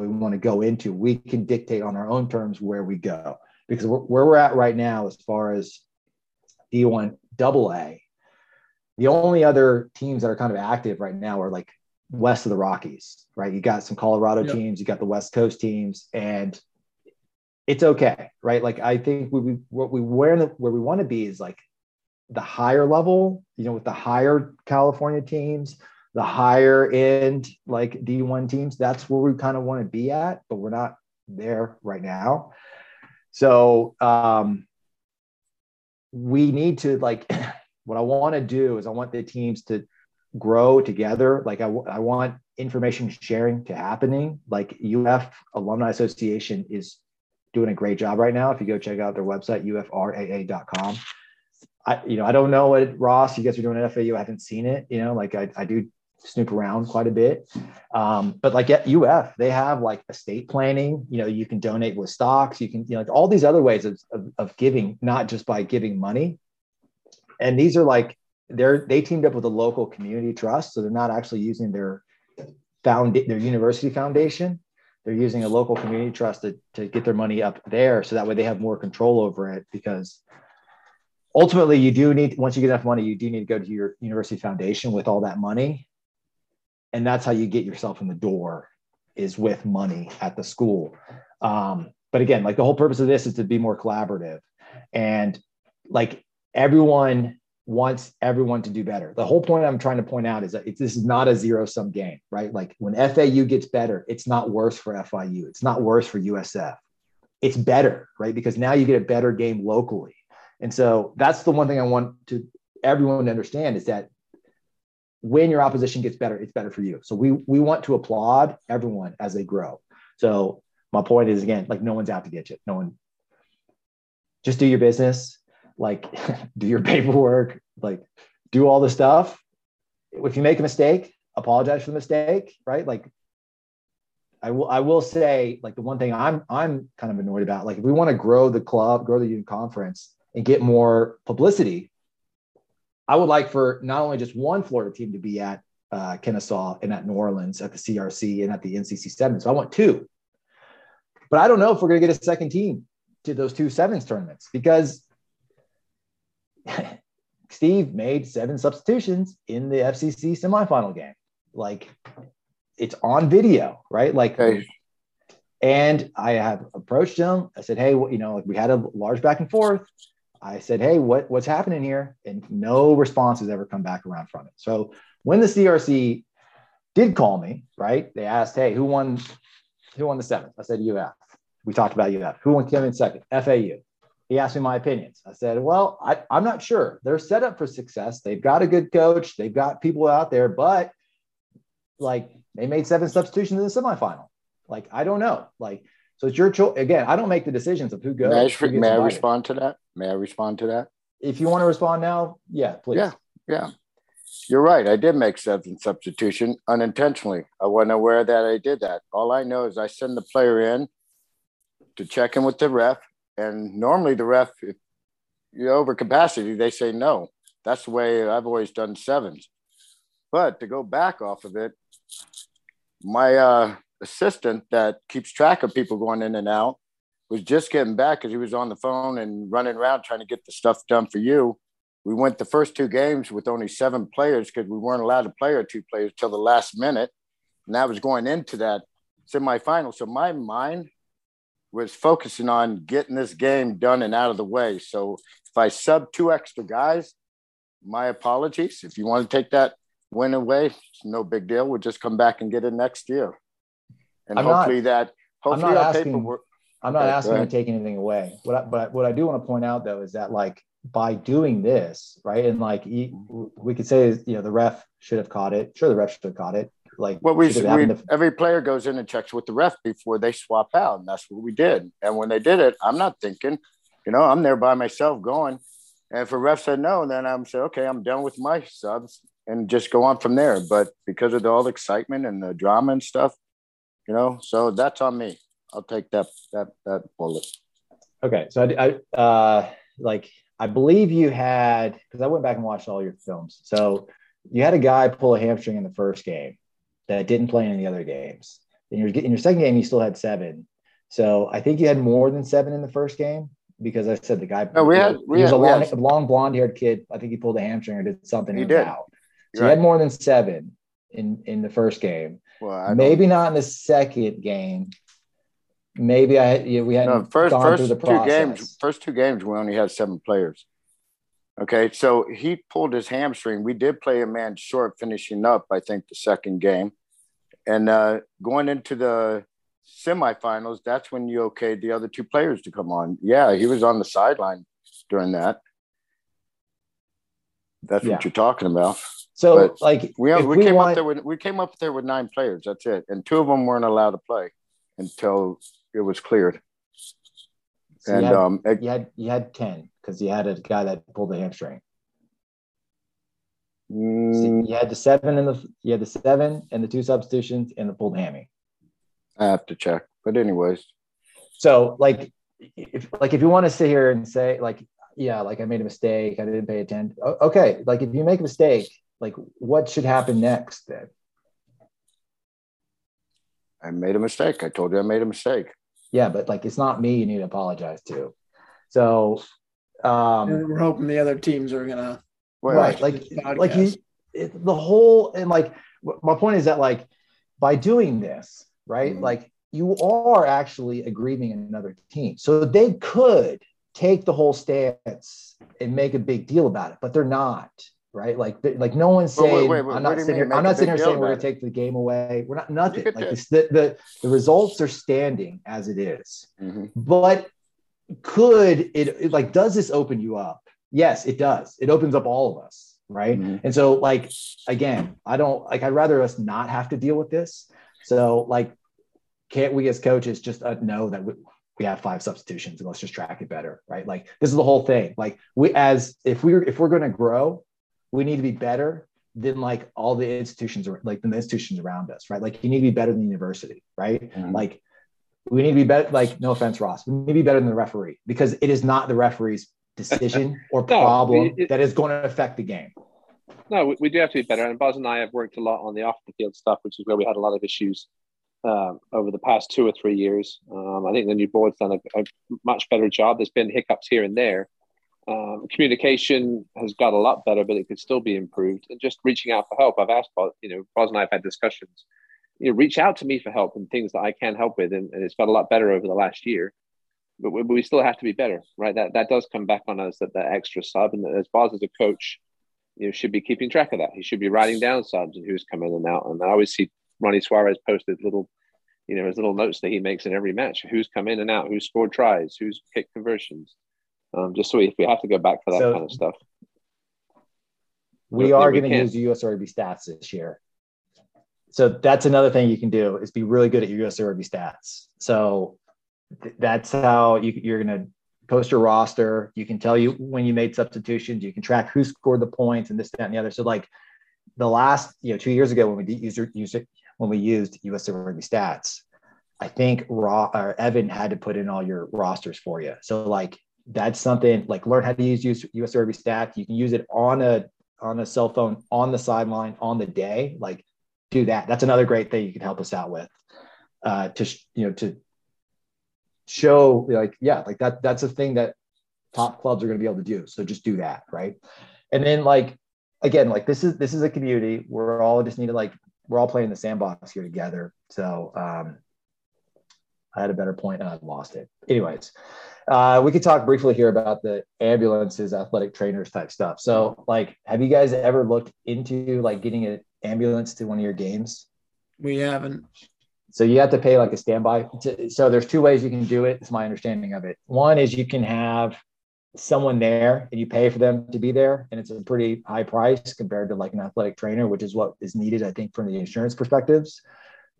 that we want to go into, we can dictate on our own terms where we go. Because where we're at right now, as far as D1 AA, the only other teams that are kind of active right now are like west of the Rockies, right? You got some Colorado yep. teams, you got the West Coast teams, and it's okay, right? Like I think where we want to be is like the higher level, you know, with the higher California teams, the higher end like D1 teams. That's where we kind of want to be at, but we're not there right now. So we need to like, what I want to do is I want the teams to grow together. Like I want information sharing to happening. Like UF Alumni Association is doing a great job right now. If you go check out their website, ufraa.com. I don't know what Ross, you guys are doing at FAU. I haven't seen it, you know, like I do snoop around quite a bit. But like at UF, they have like estate planning, you know, you can donate with stocks, you can, you know, like all these other ways of giving, not just by giving money. And these are like, they teamed up with a local community trust. So they're not actually using their university foundation. They're using a local community trust to get their money up there. So that way they have more control over it, because ultimately you do need, once you get enough money, you do need to go to your university foundation with all that money. And that's how you get yourself in the door, is with money at the school. But again, like the whole purpose of this is to be more collaborative, and like everyone wants everyone to do better. The whole point I'm trying to point out is that this is not a zero-sum game, right? Like when FAU gets better, it's not worse for FIU. It's not worse for USF. It's better, right? Because now you get a better game locally. And so that's the one thing I want to everyone to understand, is that when your opposition gets better, it's better for you. So we want to applaud everyone as they grow. So my point is, again, like no one's out to get you. No one, just do your business. Like do your paperwork, like do all the stuff. If you make a mistake, apologize for the mistake, right? Like I will say, like the one thing I'm kind of annoyed about, like if we want to grow the club, grow the UM conference and get more publicity, I would like for not only just one Florida team to be at Kennesaw and at New Orleans at the CRC and at the NCC sevens. So I want two, but I don't know if we're going to get a second team to those two sevens tournaments, because Steve made 7 substitutions in the FCC semifinal game. Like it's on video, right? Like, hey. And I have approached him. I said, hey, you know, like we had a large back and forth. I said, hey, what's happening here? And no response has ever come back around from it. So when the CRC did call me, right? They asked, hey, who won the seventh? I said, UF. We talked about UF. Who won in second? FAU. He asked me my opinions. I said, well, I'm not sure. They're set up for success. They've got a good coach. They've got people out there, but like they made 7 substitutions in the semifinal. Like, I don't know. Like, so it's your choice. Again, I don't make the decisions of who goes. May I respond to that? If you want to respond now, yeah, please. Yeah. You're right. I did make 7 substitution unintentionally. I wasn't aware that I did that. All I know is I send the player in to check in with the ref. And normally the ref, if you're over capacity, they say no. That's the way I've always done sevens. But to go back off of it, my assistant that keeps track of people going in and out was just getting back because he was on the phone and running around trying to get the stuff done for you. We went the first 2 games with only 7 players because we weren't allowed to play or 2 players till the last minute. And that was going into that semifinal. So my mind was focusing on getting this game done and out of the way. So if I sub 2 extra guys, my apologies. If you want to take that win away, it's no big deal. We'll just come back and get it next year. And I'm not asking to take anything away. But what I do want to point out, though, is that, like, by doing this, right, and, like, we could say, you know, the ref should have caught it. Sure, the ref should have caught it. Like, well, every player goes in and checks with the ref before they swap out, and that's what we did. And when they did it, I'm not thinking, you know, I'm there by myself going. And if a ref said no, then I'm saying, okay, I'm done with my subs and just go on from there. But because of all the excitement and the drama and stuff, you know, so that's on me. I'll take that bullet. Okay, so I believe you had, because I went back and watched all your films. So you had a guy pull a hamstring in the first game that didn't play in any other games. In your second game, you still had seven. So I think you had more than seven in the first game because I said the guy. He was a long blonde-haired kid. I think he pulled a hamstring or did something. He did. Out. So you had more than seven in the first game. Well, maybe not in the second game. Maybe First two games, we only had seven players. Okay, so he pulled his hamstring. We did play a man short, finishing up, I think, the second game. And going into the semifinals, that's when you okayed the other two players to come on. Yeah, he was on the sideline during that. That's what you're talking about. So, but we came up there with nine players. That's it, and two of them weren't allowed to play until it was cleared. So and you had 10 because you had a guy that pulled the hamstring. So you had the seven and the two substitutions and the pulled hammy. I have to check, but anyways. So if you want to sit here and say I made a mistake, I didn't pay attention. Okay, if you make a mistake, what should happen next then? I made a mistake. I told you I made a mistake. Yeah, but it's not me you need to apologize to. So we're hoping the other teams are gonna. Right, my point is that by doing this, right, mm-hmm. You are actually aggrieving another team. So they could take the whole stance and make a big deal about it, but they're not, right? No one's saying I'm not sitting here saying we're going to take the game away. We're not nothing. The results are standing as it is, mm-hmm. but could it does this open you up? Yes, it does. It opens up all of us. Right. Mm-hmm. And so again, I'd rather us not have to deal with this. So can't we as coaches just know that we have five substitutions and let's just track it better. Right. This is the whole thing. If we're going to grow, we need to be better than all the institutions are than the institutions around us. Right. You need to be better than the university. Right. Mm-hmm. We need to be better. No offense, Ross, we need to be better than the referee because it is not the referee's decision or problem that is going to affect the game. No, we do have to be better. And Boz and I have worked a lot on the off-the-field stuff, which is where we had a lot of issues over the past 2 or 3 years. I think the new board's done a much better job. There's been hiccups here and there. Communication has got a lot better, but it could still be improved. And just reaching out for help. I've asked Boz, Boz and I have had discussions. Reach out to me for help and things that I can help with. And it's got a lot better over the last year. But we still have to be better, right? That does come back on us, that extra sub. And as Boz as a coach, should be keeping track of that. He should be writing down subs and who's coming in and out. And I always see Ronnie Suarez posted his little notes that he makes in every match. Who's come in and out, who's scored tries, who's kicked conversions. Just so if we have to go back for that kind of stuff. We are going to use the USRB stats this year. So that's another thing you can do is be really good at your USRB stats. So that's how you're going to post your roster. You can tell you when you made substitutions, you can track who scored the points and this, that, and the other. So the last, 2 years ago when we used USA Rugby stats, I think Evan had to put in all your rosters for you. So that's something learn how to use USA Rugby stats. You can use it on a cell phone, on the sideline, on the day, do that. That's another great thing you can help us out with to show that's a thing that top clubs are going to be able to do. So just do that. Right. And then this is a community. We're all just need to we're all playing the sandbox here together. So I had a better point and I've lost it. Anyways, we could talk briefly here about the ambulances, athletic trainers type stuff. So have you guys ever looked into getting an ambulance to one of your games? We haven't. So you have to pay a standby. So there's two ways you can do it. It's my understanding of it. One is you can have someone there and you pay for them to be there. And it's a pretty high price compared to an athletic trainer, which is what is needed, I think, from the insurance perspectives.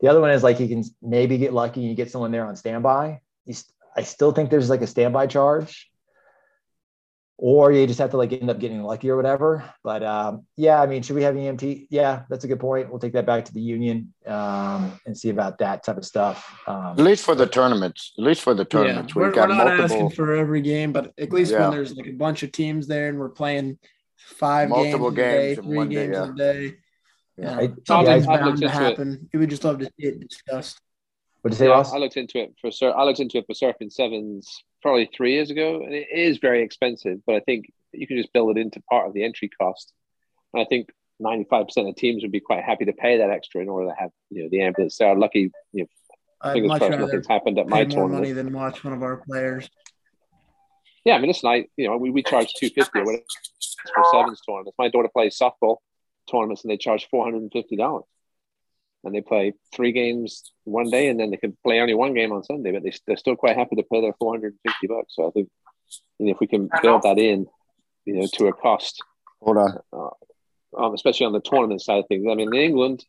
The other one is you can maybe get lucky and you get someone there on standby. I still think there's a standby charge, or you just have to end up getting lucky or whatever. But should we have an EMT? Yeah, that's a good point. We'll take that back to the union and see about that type of stuff. At least for the tournaments. Yeah, we're not asking for every game, but at least when there's a bunch of teams there and we're playing three games a day. Yeah, something's bound to happen. We would just love to see it discussed. What did you say, Ross? I looked into it for surfing sevens probably 3 years ago, and it is very expensive. But I think you can just build it into part of the entry cost. And I think 95% of teams would be quite happy to pay that extra in order to have the ambulance. They're lucky. I'd much rather pay more money than watch one of our players. Yeah, I mean, it's nice. We charge $250 or whatever for sevens tournaments. My daughter plays softball tournaments, and they charge $450. And they play three games one day, and then they can play only one game on Sunday. But they're still quite happy to pay their $450. So I think if we can build that in, to a cost, especially on the tournament side of things. I mean, in England,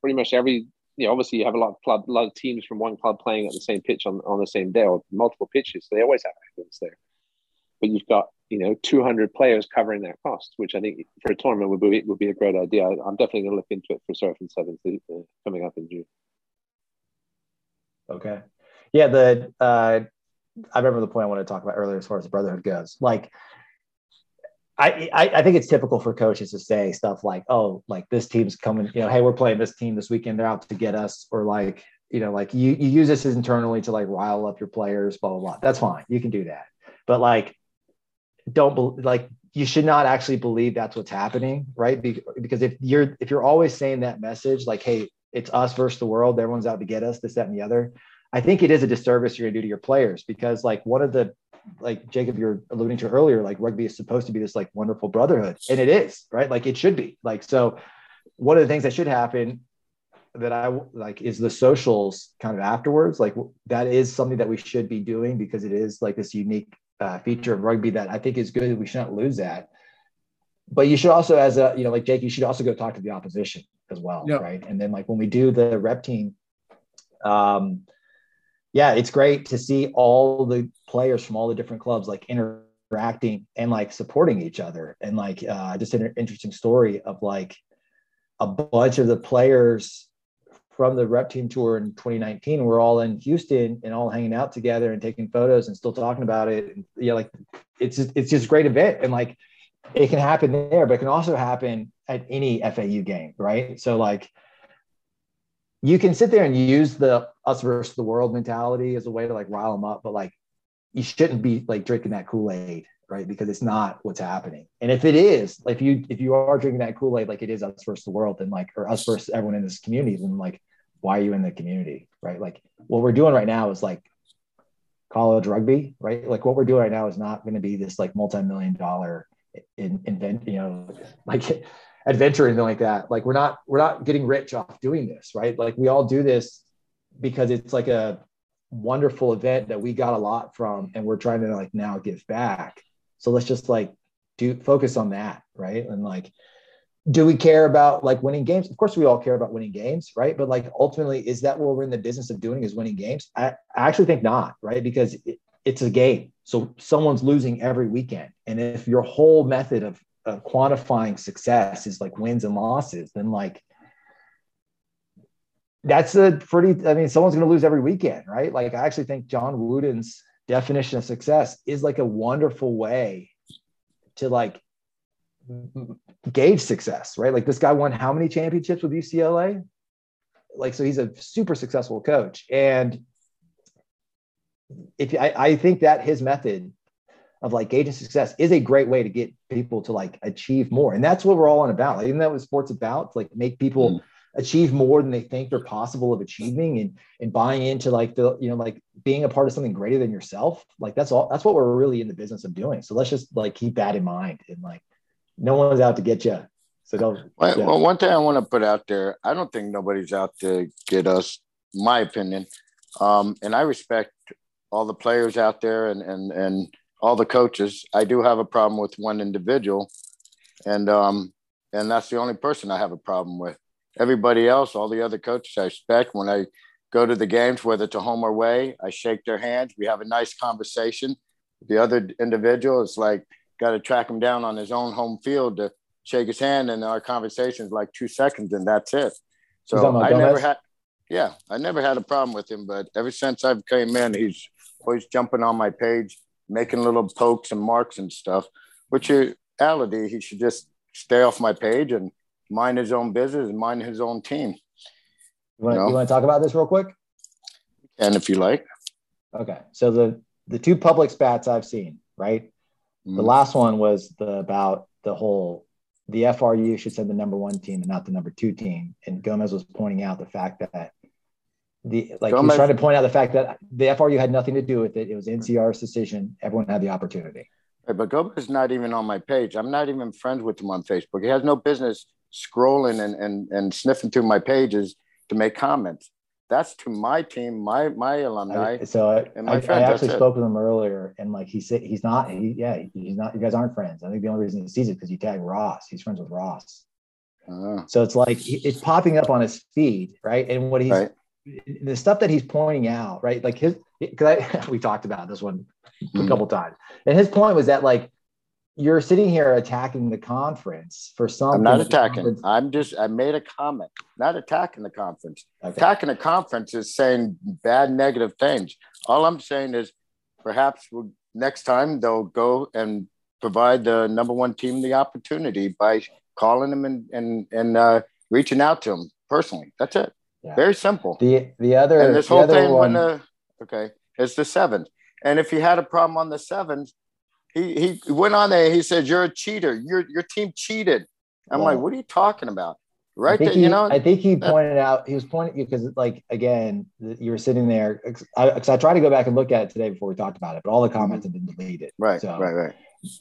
pretty much every obviously you have a lot of teams from one club playing at the same pitch on the same day or multiple pitches. So they always have accidents there. But you've got 200 players covering that cost, which I think for a tournament would be a great idea. I'm definitely going to look into it for surfing sevens coming up in June. Okay, yeah. I remember the point I wanted to talk about earlier as far as the brotherhood goes. Like, I think it's typical for coaches to say stuff like, "Oh, like this team's coming. Hey, we're playing this team this weekend. They're out to get us," or like, like you use this internally to like rile up your players, blah blah blah. That's fine. You can do that, but like. You should not actually believe that's what's happening, right? Because if you're always saying that message, like, hey, it's us versus the world, everyone's out to get us, this, that, and the other, I think it is a disservice you're gonna do to your players. Because like one of the, like Jacob, you're alluding to earlier, like rugby is supposed to be this like wonderful brotherhood, and it is, right? Like it should be. Like, so one of the things that should happen that I like is the socials kind of afterwards. Like that is something that we should be doing, because it is like this unique feature of rugby that I think is good. We should not lose that. But you should also, as a like Jake, you should also go talk to the opposition as well, yeah. Right? And then like when we do the rep team, it's great to see all the players from all the different clubs like interacting and like supporting each other, and like just an interesting story of like a bunch of the players from the rep team tour in 2019, we're all in Houston and all hanging out together and taking photos and still talking about it. And like it's just a great event. And like it can happen there, but it can also happen at any FAU game, right? So like you can sit there and use the us versus the world mentality as a way to like rile them up, but like you shouldn't be like drinking that Kool-Aid, right? Because it's not what's happening. And if it is, like if you are drinking that Kool-Aid, like it is us versus the world, then like, or us versus everyone in this community, then like, why are you in the community, right? Like what we're doing right now is like college rugby, right? Like what we're doing right now is not going to be this like multi-million-dollar adventure or anything like that. Like we're not getting rich off doing this, right? Like we all do this because it's like a wonderful event that we got a lot from, and we're trying to like now give back. So let's just like focus on that, right? And like, do we care about like winning games? Of course we all care about winning games, right? But like ultimately, is that what we're in the business of doing, is winning games? I actually think not, right? Because it's a game. So someone's losing every weekend. And if your whole method of quantifying success is like wins and losses, then like that's someone's going to lose every weekend, right? Like I actually think John Wooden's definition of success is like a wonderful way to like gauge success, right? Like this guy won how many championships with UCLA? Like, so he's a super successful coach. And I think that his method of like gauging success is a great way to get people to like achieve more. And that's what we're all on about. Like, isn't that what sports about? Like make people achieve more than they think they're possible of achieving, and buying into like the, like being a part of something greater than yourself. Like that's all, that's what we're really in the business of doing. So let's just like keep that in mind, and like, no one's out to get you. So don't. Well, one thing I want to put out there, I don't think nobody's out to get us, my opinion. And I respect all the players out there and all the coaches. I do have a problem with one individual, and that's the only person I have a problem with. Everybody else, all the other coaches I respect. When I go to the games, whether it's a home or away, I shake their hands. We have a nice conversation. The other individual is like, got to track him down on his own home field to shake his hand. And our conversation is like 2 seconds and that's it. So I never had a problem with him, but ever since I've came in, he's always jumping on my page, making little pokes and marks and stuff, which in reality, he should just stay off my page and mind his own business and mind his own team. You want to talk about this real quick? And if you like. Okay. So the two public spats I've seen, right? Mm. The last one was about the FRU should send the number one team and not the number two team. And Gomez was pointing out the fact that he was trying to point out the fact that the FRU had nothing to do with it. It was NCR's decision. Everyone had the opportunity. Right, but Gomez is not even on my page. I'm not even friends with him on Facebook. He has no business scrolling and sniffing through my pages to make comments. That's to my team, my alumni. I actually spoke with him earlier, and like he said, he's not. You guys aren't friends. I think the only reason he sees it because you tag Ross. He's friends with Ross. So it's like it's popping up on his feed, right? And what he's the stuff that he's pointing out, right? Like we talked about this one a couple times, and his point was that like you're sitting here attacking the conference for something. I'm not attacking. I made a comment. Not attacking the conference. Okay. Attacking the conference is saying bad, negative things. All I'm saying is perhaps next time they'll go and provide the number one team the opportunity by calling them and reaching out to them personally. That's it. Yeah. Very simple. The other and this whole thing one... it's the seventh. And if you had a problem on the seventh, he went on there. He said, "You're a cheater. Your team cheated." I'm like, "What are you talking about?" Right? I think he pointed out he was pointing because, like, again, you were sitting there. Because I tried to go back and look at it today before we talked about it, but all the comments have been deleted. Right. So right.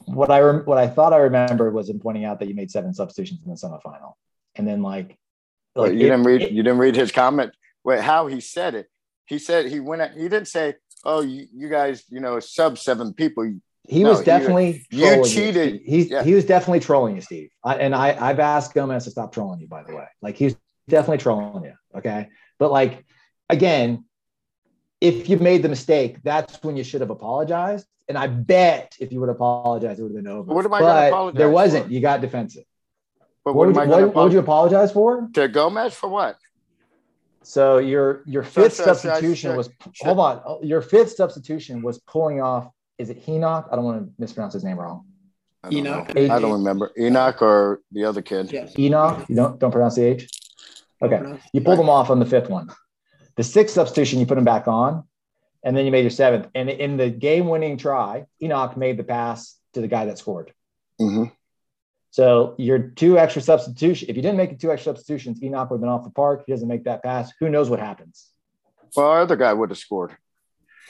What I thought I remembered was him pointing out that you made 7 substitutions in the semifinal, and then like wait, you didn't read his comment. Wait, how he said it? He said he went. He didn't say, "Oh, you guys, sub 7 people." He was definitely cheated. He was definitely trolling you, Steve. I've asked Gomez to stop trolling you, by the way. Like, he's definitely trolling you. Okay. But like, again, if you made the mistake, that's when you should have apologized. And I bet if you would apologize, it would have been over. What am I going to apologize? There wasn't. For? You got defensive. But what would you apologize for? To Gomez for what? So your fifth substitution Your fifth substitution was pulling off. Is it Enoch? I don't want to mispronounce his name wrong. Enoch. I don't remember. Enoch or the other kid. Yes. Enoch. You don't pronounce the H? Okay. You pulled him off on the 5th one. The 6th substitution, you put him back on, and then you made your 7th. And in the game-winning try, Enoch made the pass to the guy that scored. Mm-hmm. So your 2 extra substitutions, if you didn't make the 2 extra substitutions, Enoch would have been off the park. He doesn't make that pass. Who knows what happens? Well, our other guy would have scored.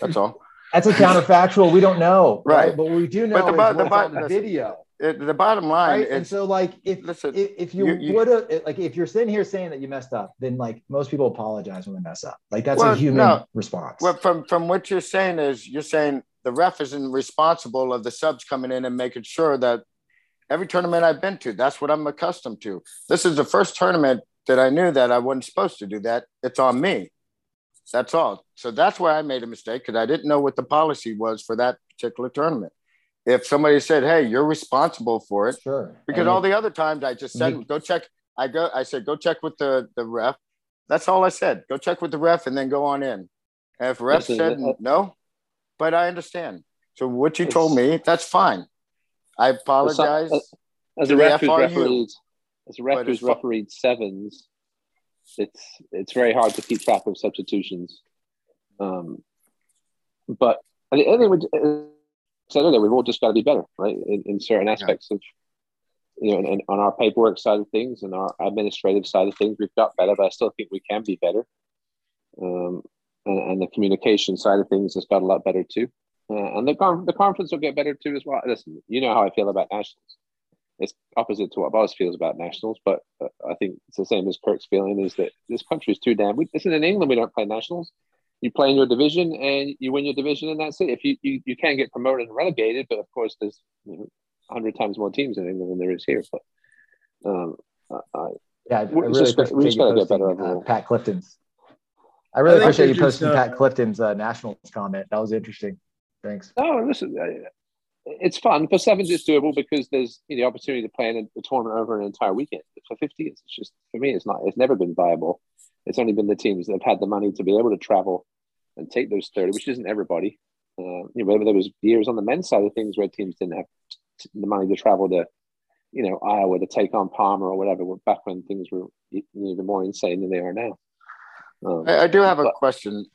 That's all. That's a counterfactual. We don't know, right? But what we do know is the video. The bottom line, right? And so, like, if you would have, like, if you're sitting here saying that you messed up, then like most people apologize when they mess up. Like, that's a human response. Well, from what you're saying is you're saying the ref isn't responsible of the subs coming in and making sure that every tournament I've been to, that's what I'm accustomed to. This is the first tournament that I knew that I wasn't supposed to do that. It's on me. That's all. So that's where I made a mistake because I didn't know what the policy was for that particular tournament. If somebody said, "Hey, you're responsible for it," sure. Because all the other times I just said, "Go check." I said, "Go check with the ref." That's all I said. Go check with the ref and then go on in. And if ref said no, but I understand. So what you told me, that's fine. I apologize. As a ref who's refereed sevens, it's very hard to keep track of substitutions, but I think we've all just got to be better, right? In certain aspects of and on our paperwork side of things and our administrative side of things, we've got better, but I still think we can be better. And the communication side of things has got a lot better too, and the conference will get better too as well. Listen, you know how I feel about nationals. It's opposite to what Boz feels about nationals, but I think it's the same as Kirk's feeling is that this country is too damn. Listen, in England, we don't play nationals. You play in your division and you win your division, and that's it. If you can get promoted and relegated, but of course, there's 100 times more teams in England than there is here. But we just got to get better overall. Pat Clifton's. I really appreciate you posting Pat Clifton's nationals comment. That was interesting. Thanks. Oh, listen. It's fun for sevens. It's doable because there's the opportunity to play in a tournament over an entire weekend. For 50, it's just for me, it's not. It's never been viable. It's only been the teams that have had the money to be able to travel and take those 30, which isn't everybody. There was years on the men's side of things where teams didn't have the money to travel to, Iowa to take on Palmer or whatever. Back when things were even more insane than they are now. I do have a question.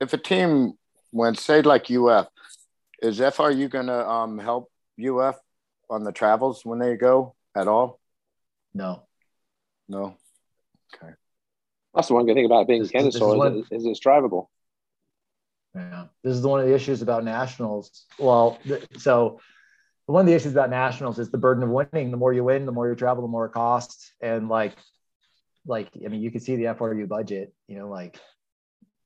If a team went, say, like UF, is FRU going to help UF on the travels when they go at all? No. No? Okay. That's the one good thing about being Kennesaw is it's drivable. Yeah. This is one of the issues about nationals. Well, so one of the issues about nationals is the burden of winning. The more you win, the more you travel, the more it costs. And like, I mean, you can see the FRU budget, you know, like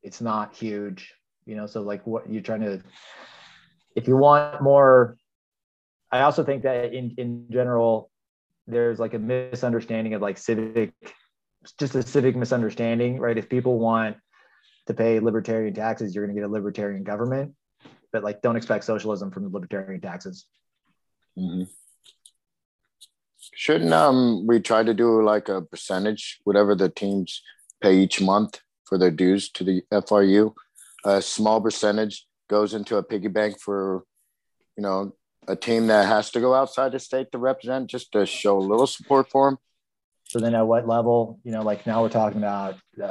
it's not huge, you know, so like what you're trying to, if you want more, I also think that in general, there's like a misunderstanding of like civic, just a civic misunderstanding, right? If people want to pay libertarian taxes, you're going to get a libertarian government, but like, don't expect socialism from the libertarian taxes. Mm-hmm. Shouldn't we try to do like a percentage, whatever the teams pay each month for their dues to the FRU? A small percentage goes into a piggy bank for, you know, a team that has to go outside the state to represent, just to show a little support for them. So then at what level, you know, like now we're talking about, you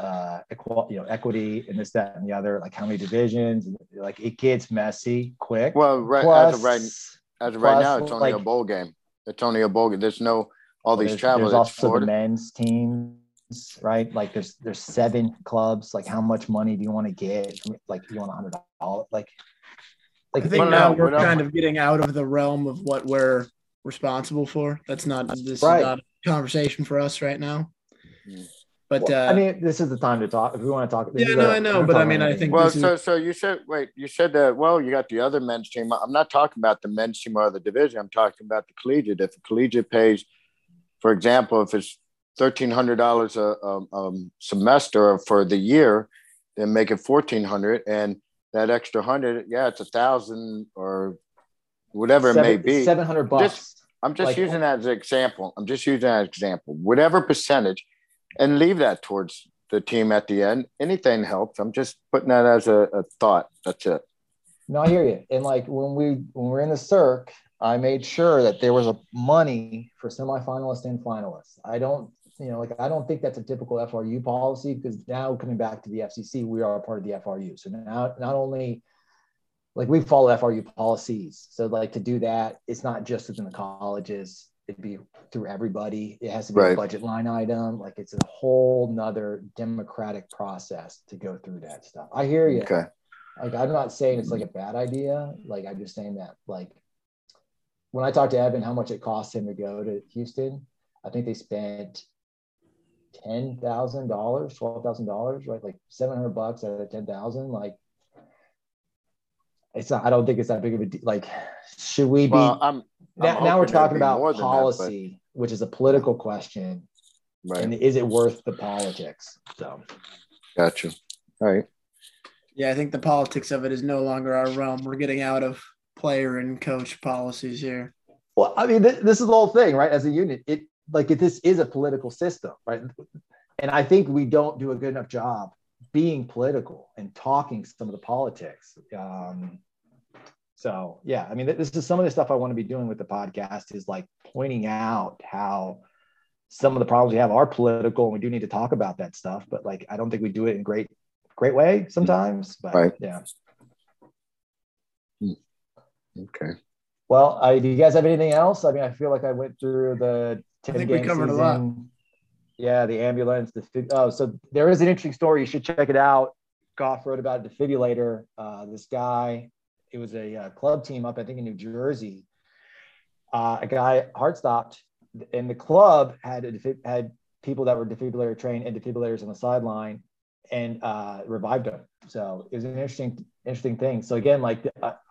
know, equity and this, that, and the other, like how many divisions, like it gets messy quick. Well, right, plus, as of right now, it's only like, a bowl game. It's only a bowl game. There's no, all these travelers. There's also the men's teams, right? Like there's 7 clubs. Like how much money do you want to get? Like you want $100? Like I think now we're kind of getting out of the realm of what we're responsible for. That's not, this right. Is not conversation for us right now, but well, I mean, this is the time to talk if we want to talk. Yeah, no, I know, but I mean, I think. Well, so you said, wait, you said that. Well, you got the other men's team. I'm not talking about the men's team or the division. I'm talking about the collegiate. If a collegiate pays, for example, if it's $1,300 a semester for the year, then make it $1,400, and that extra $100, yeah, it's $1,000 or whatever it may be. $700. I'm just using that as an example. Whatever percentage, and leave that towards the team at the end. Anything helps. I'm just putting that as a thought. That's it. No, I hear you. And like when we're in the CIRC, I made sure that there was a money for semifinalists and finalists. I don't think that's a typical FRU policy, because now coming back to the FCC, we are a part of the FRU. So now not only like we follow FRU policies. So like to do that, it's not just within the colleges, it'd be through everybody. It has to be right. A budget line item. Like it's a whole nother democratic process to go through that stuff. I hear you. Okay. Like I'm not saying it's like a bad idea. Like I'm just saying that like when I talked to Evan, how much it cost him to go to Houston, I think they spent $10,000, $12,000, right? Like $700 out of 10,000. Like, it's not, I don't think it's that big of a deal. Like, should we be? Well, now we're talking about policy, that, which is a political question. Right. And is it worth the politics? So, gotcha. All right. Yeah, I think the politics of it is no longer our realm. We're getting out of player and coach policies here. Well, I mean, this is the whole thing, right? As a unit, this is a political system, right? And I think we don't do a good enough job being political and talking some of the politics. So yeah, I mean, this is some of the stuff I want to be doing with the podcast is like pointing out how some of the problems we have are political, and we do need to talk about that stuff, but like, I don't think we do it in great way sometimes, but right. Yeah. Okay. Well, do you guys have anything else? I mean, I feel like I went through the 10 game season. I think we covered a lot. Yeah, the ambulance. So there is an interesting story. You should check it out. Goff wrote about a defibrillator. This guy, it was a club team up, I think, in New Jersey. A guy heart stopped, and the club had people that were defibrillator trained and defibrillators on the sideline, and revived him. So it was an interesting thing. So again, like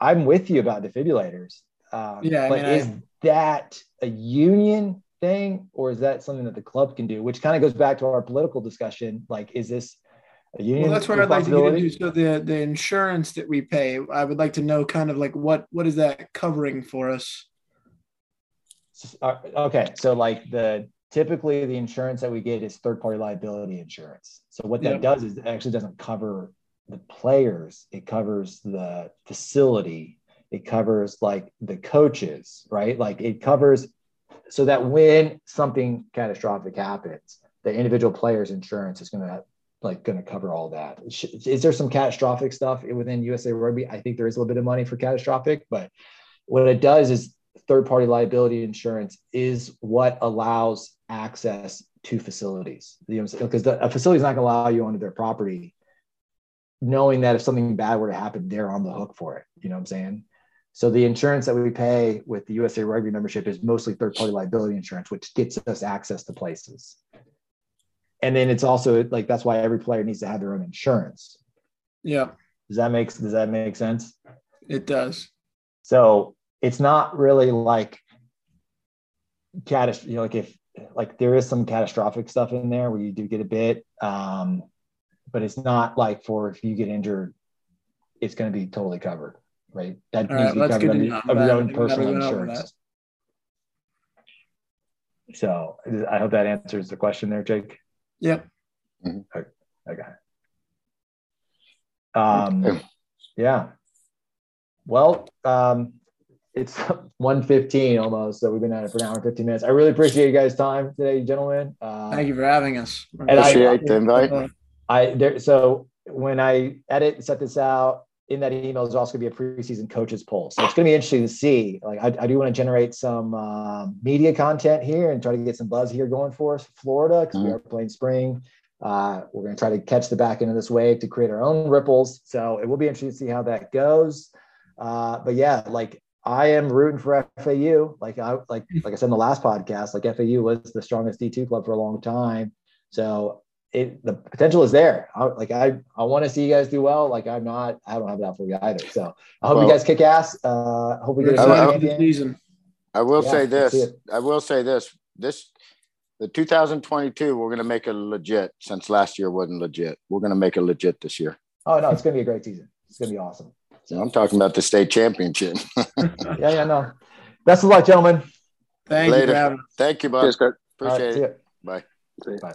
I'm with you about defibrillators. Yeah, but I mean, is that a union thing, or is that something that the club can do, which kind of goes back to our political discussion? Like, is this a union? Well, that's where I'd like to get into. So the insurance that we pay, I would like to know kind of like what is that covering for us? Okay, so like typically the insurance that we get is third-party liability insurance. So what that does is it actually doesn't cover the players, it covers the facility, it covers like the coaches, right? Like it covers, so that when something catastrophic happens, the individual player's insurance is going to like going to cover all that? Is there some catastrophic stuff within USA Rugby? I think there is a little bit of money for catastrophic, but what it does is third-party liability insurance is what allows access to facilities. You know what I'm saying? Because a facility is not going to allow you onto their property, knowing that if something bad were to happen, they're on the hook for it. You know what I'm saying? So the insurance that we pay with the USA Rugby membership is mostly third-party liability insurance, which gets us access to places. And then it's also like, that's why every player needs to have their own insurance. Yeah. Does that make sense? It does. So it's not really like catastrophic, you know, like if, like there is some catastrophic stuff in there where you do get a bit, but it's not like for, if you get injured, it's going to be totally covered, right? That needs to be covered under your own personal insurance. So I hope that answers the question there, Jake. Yep. Mm-hmm. Okay. Yeah. Well, it's 1:15 almost, so we've been at it for an hour and 15 minutes. I really appreciate you guys' time today, gentlemen. Thank you for having us. Appreciate the invite. So when I edit and set this out, in that email is also going to be a preseason coaches poll. So it's going to be interesting to see. Like, I do want to generate some media content here and try to get some buzz here going for us, Florida, because we are playing spring. We're going to try to catch the back end of this wave to create our own ripples. So it will be interesting to see how that goes. But yeah, like, I am rooting for FAU. Like I said in the last podcast, like FAU was the strongest D2 club for a long time. So the potential is there. I want to see you guys do well. Like I don't have that for you either. So I hope you guys kick ass. Hope we get a season. I will say this. The 2022, we're going to make a legit, since last year wasn't legit. We're going to make a legit this year. Oh no, it's going to be a great season. It's going to be awesome. So I'm talking about the state championship. No. Best of luck, gentlemen. Thank you for having us. Thank you, Boz. Appreciate it. Bye. Bye.